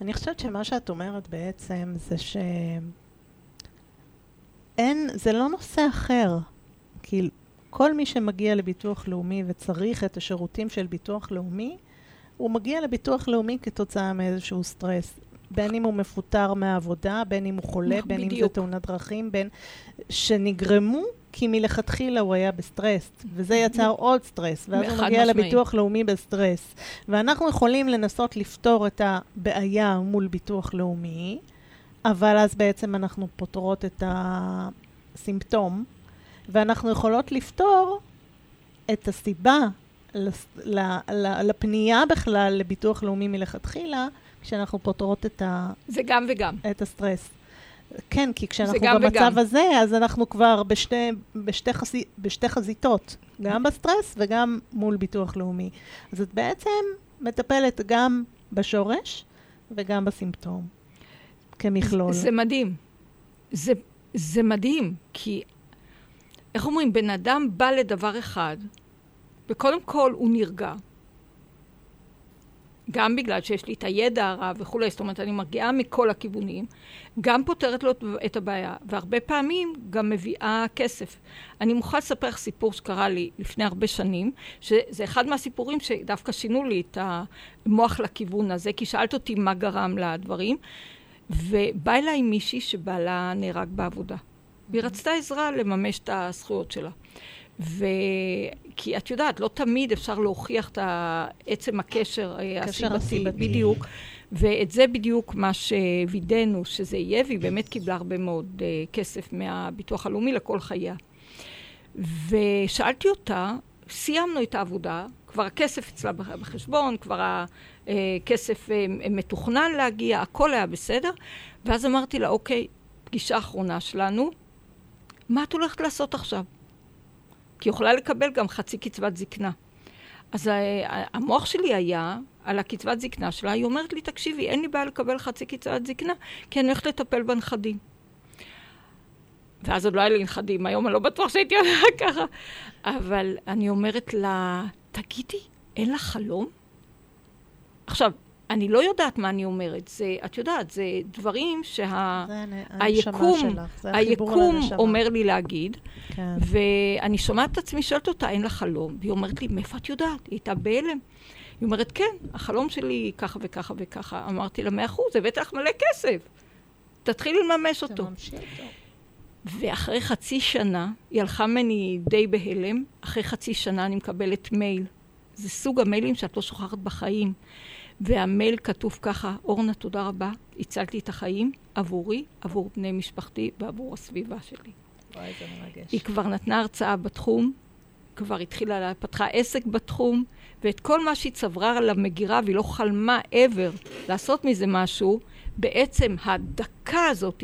אני חושבת שמה שאת אומרת בעצם זה ש... אין, זה לא נושא אחר. כי כל מי שמגיע לביטוח לאומי וצריך את השירותים של ביטוח לאומי, הוא מגיע לביטוח לאומי כתוצאה מאיזשהו סטרס. בין אם הוא מפוטר מהעבודה, בין אם הוא חולה, בין אם זה תאונת דרכים, בין שנגרמו, כי מלכתחילה הוא היה בסטרס, וזה יצר עוד סטרס, ואז הוא מגיע לביטוח לאומי בסטרס. ואנחנו יכולים לנסות לפתור את הבעיה מול ביטוח לאומי, אבל אז בעצם אנחנו פותרות את הסימפטום, ואנחנו יכולות לפתור את הסיבה לפנייה בכלל לביטוח לאומי מלכתחילה, כשאנחנו פותרות את ה... זה גם וגם. את הסטרס. כן, כי כשאנחנו במצב הזה, אז אנחנו כבר בשתי חזיתות, גם בסטרס וגם מול ביטוח לאומי. אז את בעצם מטפלת גם בשורש וגם בסימפטום, כמכלול. זה מדהים. זה מדהים, כי איך אומרים, בן אדם בא לדבר אחד, וקודם כל הוא נרגע. גם בגלל שיש לי את הידע הרב וכולי, זאת אומרת, אני מגיעה מכל הכיוונים, גם פותרת לו את הבעיה, והרבה פעמים גם מביאה כסף. אני מוכרחה לספר לך סיפור שקרה לי לפני הרבה שנים, שזה אחד מהסיפורים שדווקא שינו לי את המוח לכיוון הזה, כי שאלת אותי מה גרם לדברים, ובא אליי מישהי שבעלה נהרג בעבודה. והיא רצתה עזרה לממש את הזכויות שלה. כי את יודעת, לא תמיד אפשר להוכיח את עצם הקשר הסיבתי, בדיוק. ואת זה בדיוק מה שווידאנו שזה יהיה, והיא באמת קיבלה הרבה מאוד כסף מהביטוח הלאומי לכל חייה. ושאלתי אותה, סיימנו את העבודה, כבר הכסף אצלה בחשבון, כבר הכסף מתוכנן להגיע, הכל היה בסדר, ואז אמרתי לה, אוקיי, פגישה אחרונה שלנו, מה את הולכת לעשות עכשיו? כי יכולה לקבל גם חצי קצבת זקנה. אז המוח שלי היה על הקצבת זקנה שלה, היא אומרת לי, תקשיבי, אין לי בעיה לקבל חצי קצבת זקנה, כי אני הולכת לטפל בנכדים. ואז עוד לא היה לי נכדים, היום אני לא בטוח שהייתי יודעת ככה. אבל אני אומרת לה, תגידי, אין לה חלום? עכשיו, אני לא יודעת מה אני אומרת, זה, את יודעת, זה דברים שהיקום אומר לי להגיד, כן. ואני שומעת את עצמי, שואלת אותה, אין לה חלום, והיא אומרת לי, מאיפה את יודעת? היא הייתה בהלם. היא אומרת, כן, החלום שלי ככה וככה וככה. אמרתי לה, 100%, הבאת לך מלא כסף, תתחיל לממש אותו. ואחרי חצי שנה, היא הלכה ממני די בהלם, אחרי חצי שנה אני מקבלת מייל, זה סוג המיילים שאת לא שוכחת בחיים, והמייל כתוב ככה, אורנה, תודה רבה, הצלתי את החיים עבורי, עבור בני משפחתי ועבור הסביבה שלי. וואי, זה מרגש. היא כבר נתנה הרצאה בתחום, כבר התחילה, פתחה עסק בתחום, ואת כל מה שהיא צברה למגירה, והיא לא חלמה עבר לעשות מזה משהו, בעצם הדקה הזאת,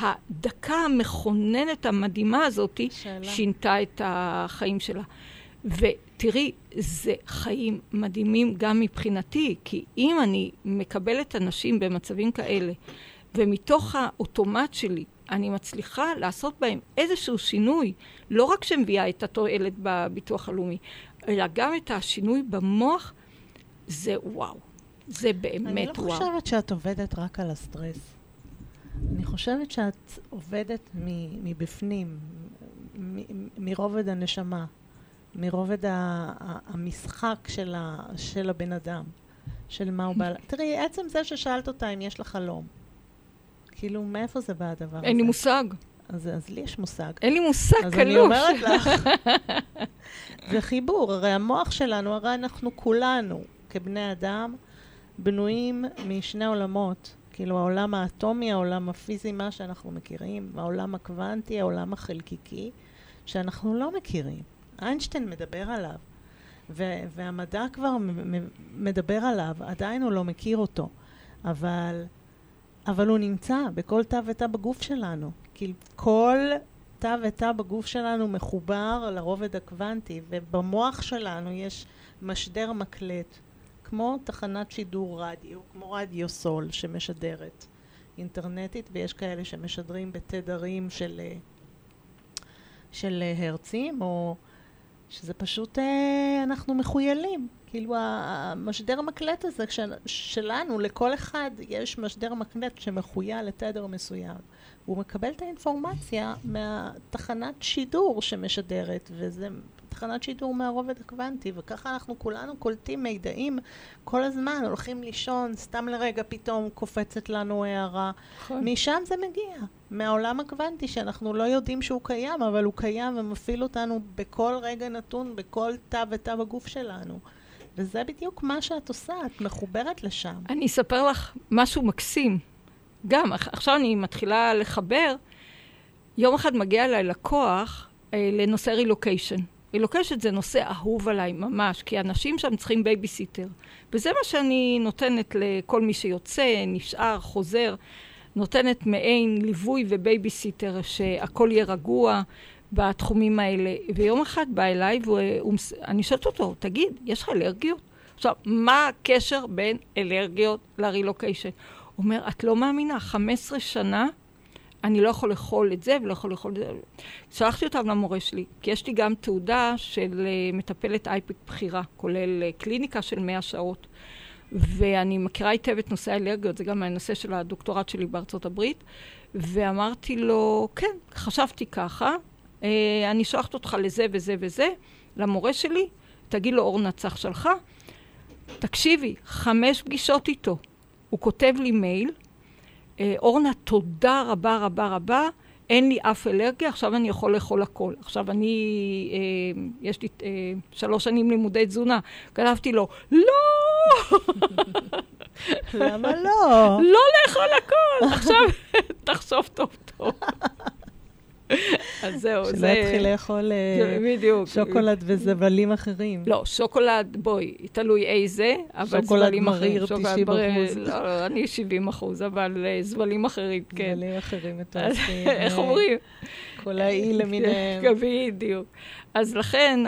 הדקה המכוננת המדהימה הזאת, שינתה את החיים שלה. ותראי, זה חיים מדהימים גם מבחינתי, כי אם אני מקבלת אנשים במצבים כאלה, ומתוך האוטומט שלי אני מצליחה לעשות בהם איזשהו שינוי, לא רק שמביאה את התועלת בביטוח הלאומי, אלא גם את השינוי במוח, זה וואו. זה באמת וואו. אני לא חושבת שאת עובדת רק על הסטרס. אני חושבת שאת עובדת מבפנים, מרובד הנשמה. מרובד המשחק של הבן אדם, של מה הוא בעל... תראי, עצם זה ששאלת אותה אם יש לה חלום. כאילו, מאיפה זה בא הדבר הזה? אין לי מושג. אז לי יש מושג. אין לי מושג, קלוש. אז אני אומרת לך, זה חיבור. הרי המוח שלנו, הרי אנחנו כולנו, כבני אדם, בנויים משני עולמות. כאילו, העולם האטומי, העולם הפיזי, מה שאנחנו מכירים, העולם הקוונטי, העולם החלקיקי, שאנחנו לא מכירים. איינשטיין מדבר עליו, והמדע כבר מדבר עליו, עדיין הוא לא מכיר אותו, אבל הוא נמצא בכל תא ותא בגוף שלנו, כי כל תא ותא בגוף שלנו מחובר לרובד הקוונטי, ובמוח שלנו יש משדר מקלט, כמו תחנת שידור רדיו, כמו רדיו סול שמשדרת אינטרנטית, ויש כאלה שמשדרים בתדרים של הרצים, או... שזה פשוט אנחנו מחוילים כאילו המשדר המקלט הזה שלנו, לכל אחד יש משדר מקלט שמחויה לתדר מסוים. הוא מקבל את האינפורמציה מהתחנת שידור שמשדרת, וזה תחנת שידור מהרובד הקוונטי, וככה אנחנו כולנו קולטים מידעים כל הזמן, הולכים לישון, סתם לרגע פתאום קופצת לנו הערה. משם זה מגיע, מהעולם הקוונטי שאנחנו לא יודעים שהוא קיים, אבל הוא קיים ומפעיל אותנו בכל רגע נתון, בכל תא ותא בגוף שלנו. וזה בדיוק מה שאת עושה, את מחוברת לשם. אני אספר לך משהו מקסים. גם, עכשיו אני מתחילה לחבר. יום אחד מגיע אליי לקוח לנושא רילוקיישן. רילוקיישן זה נושא אהוב עליי ממש, כי אנשים שם צריכים בייביסיטר. וזה מה שאני נותנת לכל מי שיוצא, נשאר, חוזר. נותנת מעין ליווי ובייביסיטר, שהכל יהיה רגוע בתחומים האלה. ויום אחד בא אליי, ואני שואלת אותו, תגיד, יש לך אלרגיות? עכשיו, מה הקשר בין אלרגיות לרילוקיישן? הוא אומר, את לא מאמינה, 15 שנה אני לא יכול לאכול את זה ולא יכול לאכול את זה. שלחתי אותם למורה שלי, כי יש לי גם תעודה של מטפלת אייפק בחירה, כולל קליניקה של 100 שעות. ואני מכירה היטב את נושא האלרגיות, זה גם הנושא של הדוקטורט שלי בארצות הברית. ואמרתי לו, כן, חשבתי ככה, אני שולחת אותך לזה וזה וזה, למורה שלי, תגיד לו אורנה צח שלך, תקשיבי, 5 פגישות איתו. הוא כותב לי מייל, אורנה, תודה רבה רבה רבה, אין לי אף אלרגיה, עכשיו אני יכול לאכול הכל. עכשיו אני, יש לי 3 שנים לימודי תזונה, כתבתי לו, לא! למה לא? לא לאכול הכל! עכשיו תחשוב טוב טוב. אז זהו, זה... שלא התחיל לאכול שוקולד וזבלים אחרים. לא, שוקולד, בואי, תלוי איזה, אבל זבלים אחרים. שוקולד מריר 90%. לא, אני 70%, אבל זבלים אחרים, כן. זבלים אחרים, את עושים. איך אומרים? כל האי למיניהם. בדיוק. אז לכן,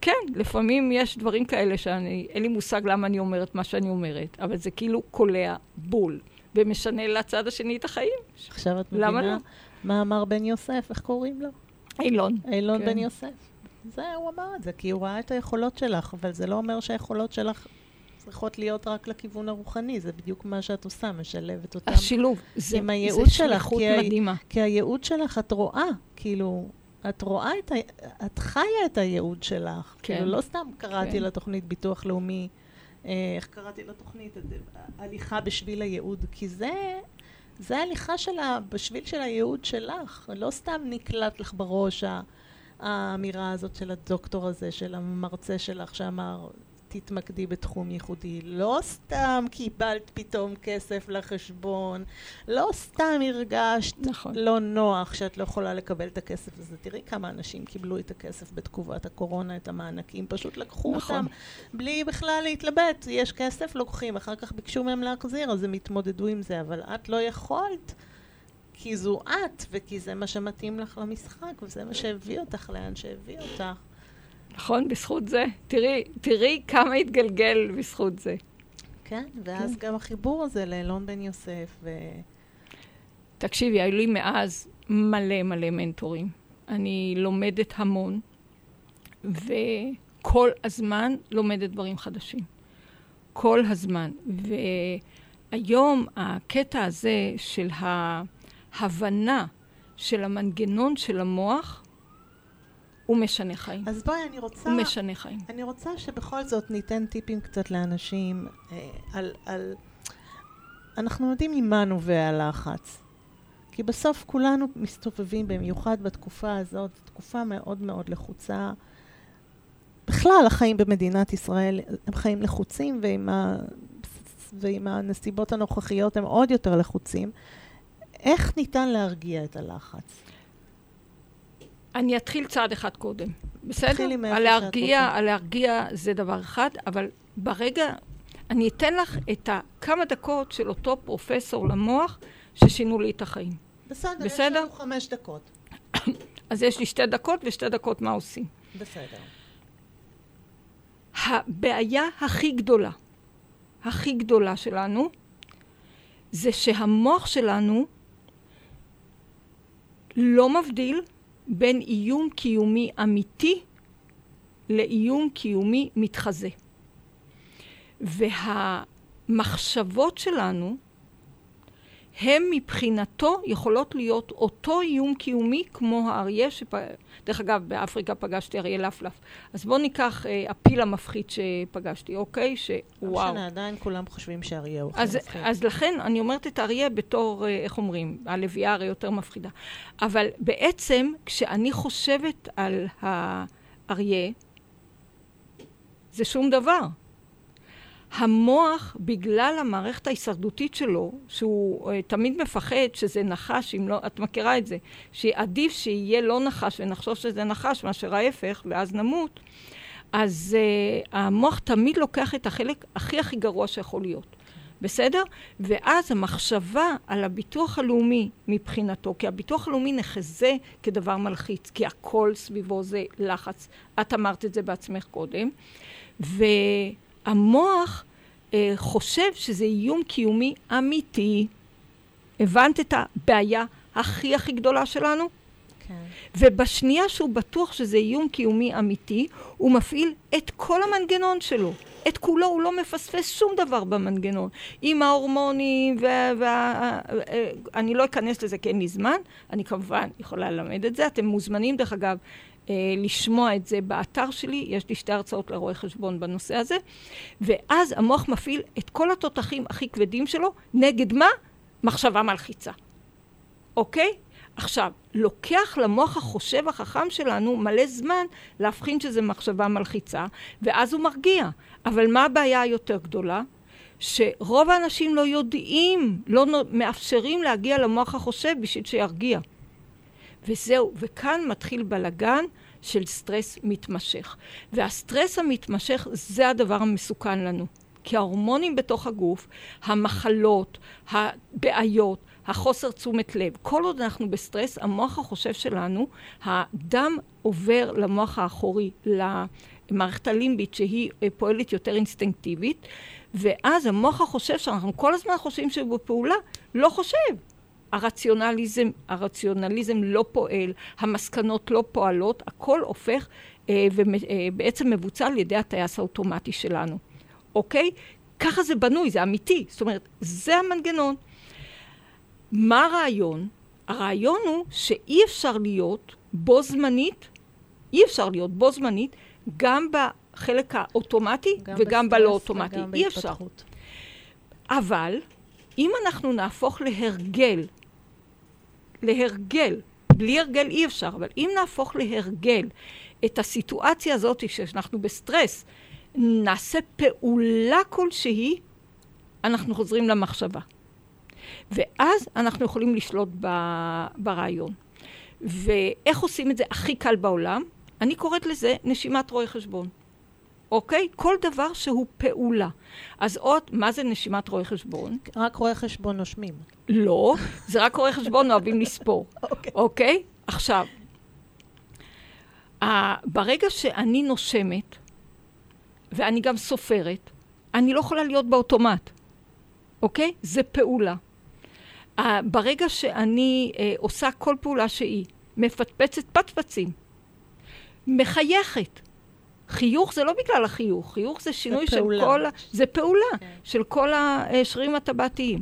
כן, לפעמים יש דברים כאלה שאני, אין לי מושג למה אני אומרת מה שאני אומרת, אבל זה כאילו קולע בול, ומשנה לצד השני את החיים. עכשיו את מבינה? מה אמר בן יוסף? איך קוראים לו? אילון. אילון כן. בן יוסף. זה, הוא אמר את זה, כי הוא ראה את היכולות שלך, אבל זה לא אומר שהיכולות שלך צריכות להיות רק לכיוון הרוחני, זה בדיוק מה שאת עושה, משלבת אותם. השילוב. זה, עם הייעוד שלך, כי הייעוד שלך את רואה, כאילו, את רואה את, את חיה את הייעוד שלך. כן. כאילו, לא סתם קראתי כן. לתוכנית ביטוח לאומי, איך קראתי לתוכנית, הליכה בשביל הייעוד, כי זה... זה ההליכה שלה, בשביל של הייעוד שלך. לא סתם נקלט לך בראש האמירה הזאת של הדוקטור הזה, של המרצה שלך שאמר, תתמקדי בתחום ייחודי. לא סתם קיבלת פתאום כסף לחשבון. לא סתם הרגשת לא נוח שאת לא יכולה לקבל את הכסף הזה. תראי כמה אנשים קיבלו את הכסף בתקופת הקורונה, את המענקים. פשוט לקחו אותם בלי בכלל להתלבט. יש כסף, לוקחים. אחר כך ביקשו מהם להחזיר, אז הם התמודדו עם זה. אבל את לא יכולת, כי זו את, וכי זה מה שמתאים לך למשחק, וזה מה שהביא אותך לאן שהביא אותך. נכון, בזכות זה. תראי כמה התגלגל בזכות זה. כן, ואז גם החיבור הזה לאלון בן יוסף. תקשיבי, היו לי מאז מלא מלא מנטורים. אני לומדת המון, וכל הזמן לומדת דברים חדשים. כל הזמן. והיום הקטע הזה של ההבנה של המנגנון של המוח, הוא משנה חיים. אז בואי, אני רוצה שבכל זאת ניתן טיפים קצת לאנשים על אנחנו יודעים ממה נובע הלחץ. כי בסוף כולנו מסתובבים, במיוחד בתקופה הזאת, תקופה מאוד מאוד לחוצה. בכלל, החיים במדינת ישראל הם חיים לחוצים, ועם הנסיבות הנוכחיות הם עוד יותר לחוצים. איך ניתן להרגיע את הלחץ? אני אתחיל צעד אחד קודם, בסדר? להרגיע זה דבר אחד, אבל ברגע, אני אתן לך את כמה דקות של אותו פרופסור למוח ששינו לי את החיים. בסדר, יש לנו 5 דקות. אז יש לי 2 דקות, ו2 דקות מה עושים. בסדר. הבעיה הכי גדולה שלנו, זה שהמוח שלנו לא מבדיל, בין איום קיומי אמיתי לאיום קיומי מתחזה. והמחשבות שלנו, הם מבחינתו יכולות להיות אותו איום קיומי כמו האריה, דרך אגב, באפריקה פגשתי אריה לפלף. אז בואו ניקח הפיל המפחיד שפגשתי, אוקיי? שוואו. עדיין כולם חושבים שאריה הוא הכי מפחיד. אז לכן אני אומרת את האריה בתור, איך אומרים, הלוויה הרי יותר מפחידה. אבל בעצם, כשאני חושבת על האריה, זה שום דבר. המוח, בגלל המערכת ההישרדותית שלו, שהוא תמיד מפחד שזה נחש, אם לא, את מכירה את זה, שעדיף שיהיה לא נחש ונחשוב שזה נחש, מאשר ההפך, ואז נמות, אז המוח תמיד לוקח את החלק הכי הכי גרוע שיכול להיות. בסדר? ואז המחשבה על הביטוח הלאומי מבחינתו, כי הביטוח הלאומי נחזה כדבר מלחיץ, כי הכל סביבו זה לחץ. את אמרת את זה בעצמך קודם. המוח חושב שזה איום קיומי אמיתי. הבנת את הבעיה הכי הכי גדולה שלנו? כן. ובשנייה שהוא בטוח שזה איום קיומי אמיתי, הוא מפעיל את כל המנגנון שלו. את כולו, הוא לא מפספס שום דבר במנגנון. עם ההורמונים, אני לא אכנס לזה כי אין לי זמן, אני כמובן יכולה ללמד את זה. אתם מוזמנים דרך אגב, לשמוע את זה באתר שלי, יש לי שתי הרצאות לרואי חשבון בנושא הזה, ואז המוח מפעיל את כל התותחים הכי כבדים שלו, נגד מה? מחשבה מלחיצה. אוקיי? עכשיו, לוקח למוח החושב החכם שלנו מלא זמן להבחין שזה מחשבה מלחיצה, ואז הוא מרגיע. אבל מה הבעיה היותר גדולה? שרוב האנשים לא יודעים, לא מאפשרים להגיע למוח החושב בשביל שירגיע. וזהו, וכאן מתחיל בלגן של סטרס מתמשך. והסטרס המתמשך זה הדבר המסוכן לנו. כי ההורמונים בתוך הגוף, המחלות, הבעיות, החוסר תשומת לב, כל עוד אנחנו בסטרס, המוח החושב שלנו, הדם עובר למוח האחורי, למערכת הלימבית שהיא פועלת יותר אינסטינקטיבית, ואז המוח החושב שאנחנו כל הזמן חושבים שהוא בפעולה, לא חושב. הרציונליזם לא פועל, המסקנות לא פועלות, הכל הופך ובעצם מבוצע על ידי הטייס האוטומטי שלנו. אוקיי? ככה זה בנוי, זה אמיתי. זאת אומרת, זה המנגנון. מה הרעיון? הרעיון הוא שאי אפשר להיות בו זמנית, אי אפשר להיות בו זמנית, גם בחלק האוטומטי וגם בלא אוטומטי. אי אפשר. אבל אם אנחנו נהפוך להרגל, בלי הרגל אי אפשר, אבל אם נהפוך להרגל את הסיטואציה הזאת שאנחנו בסטרס, נעשה פעולה כלשהי, אנחנו חוזרים למחשבה. ואז אנחנו יכולים לשלוט ברעיון. ואיך עושים את זה הכי קל בעולם? אני קוראת לזה נשימת רואי חשבון. אוקיי? כל דבר שהוא פעולה. אז עוד, מה זה נשימת רואי חשבון? רק רואי חשבון נושמים. לא, זה רק רואי חשבון אוהבים לספור. אוקיי? עכשיו, ברגע שאני נושמת, ואני גם סופרת, אני לא יכולה להיות באוטומט. אוקיי? זה פעולה. ברגע שאני עושה כל פעולה שהיא, מפטפצת פטפצים, מחייכת, חיוך זה לא בגלל החיוך, חיוך זה שינוי של כל, זה פעולה של כל השרירים הטבעתיים.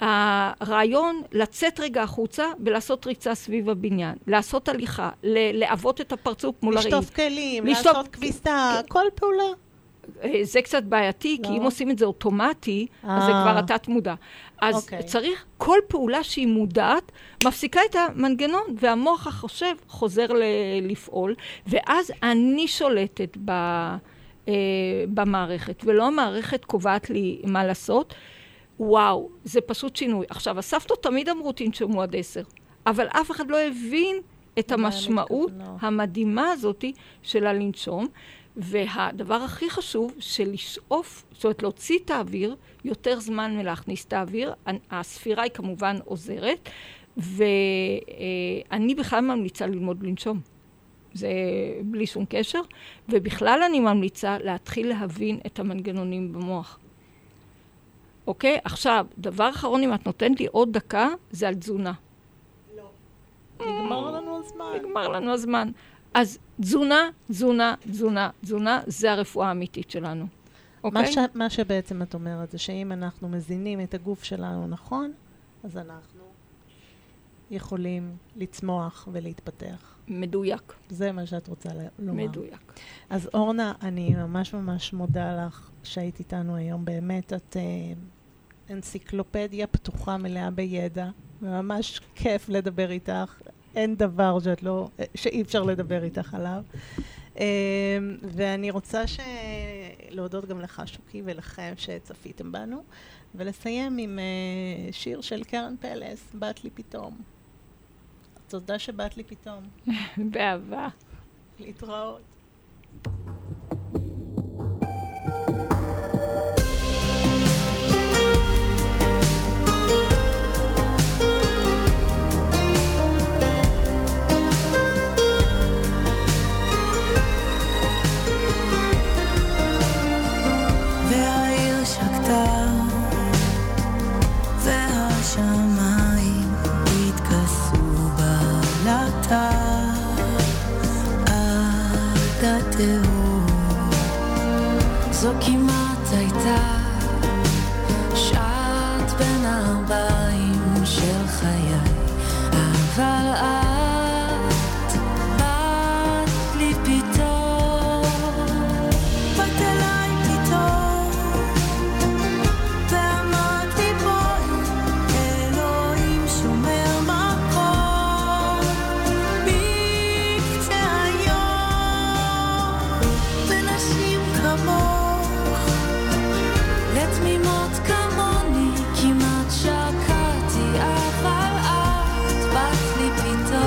הרעיון לצאת רגע החוצה ולעשות ריצה סביב הבניין, לעשות הליכה, לעבות את הפרצוף מול הרעיד. לשטוף כלים, לעשות כביסה, כל פעולה. זה קצת בעייתי, כי אם עושים את זה אוטומטי, אז זה כבר התת מודע. אז צריך כל פעולה שהיא מודעת, מפסיקה את המנגנון, והמוח החושב חוזר לפעול, ואז אני שולטת במערכת, ולא המערכת קובעת לי מה לעשות. וואו, זה פשוט שינוי. עכשיו, הסבתות תמיד אמרו תנשמו עד 10, אבל אף אחד לא הבין את המשמעות המדהימה הזאת שלה לנשום, והדבר הכי חשוב, שלשאוף, זאת אומרת, להוציא את האוויר, יותר זמן מלהכניס את האוויר, הספירה היא כמובן עוזרת, ואני בכלל ממליצה ללמוד לנשום. זה בלי שום קשר, ובכלל אני ממליצה להתחיל להבין את המנגנונים במוח. אוקיי? עכשיו, דבר אחרון, אם את נותנת לי עוד דקה, זה על תזונה. לא. נגמר לנו הזמן. אז תזונה, זה הרפואה האמיתית שלנו. אוקיי? מה שבעצם את אומרת זה שאם אנחנו מזינים את הגוף שלנו נכון, אז אנחנו יכולים לצמוח ולהתפתח. מדויק. זה מה שאת רוצה לומר. מדויק. אז אורנה, אני ממש ממש מודה לך שהיית איתנו היום. באמת את אנציקלופדיה פתוחה מלאה בידע. ממש כיף לדבר איתך. אין דבר שאת לא, שאי אפשר לדבר איתך עליו. ואני רוצה להודות גם לך שוקי ולכם שצפיתם בנו, ולסיים עם שיר של קרן פלס, באת לי פתאום. תודה שבאת לי פתאום. באהבה. להתראות. והשמיים התכסו בלטה עד התהום. זו כמעט הייתה שעת בין 40 של חיי, אבל את באת לי פתאום, באת אליי פתאום כמוני, כמעט שקעתי, אבל את באת לי פתאום.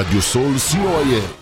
רדיו סול COIL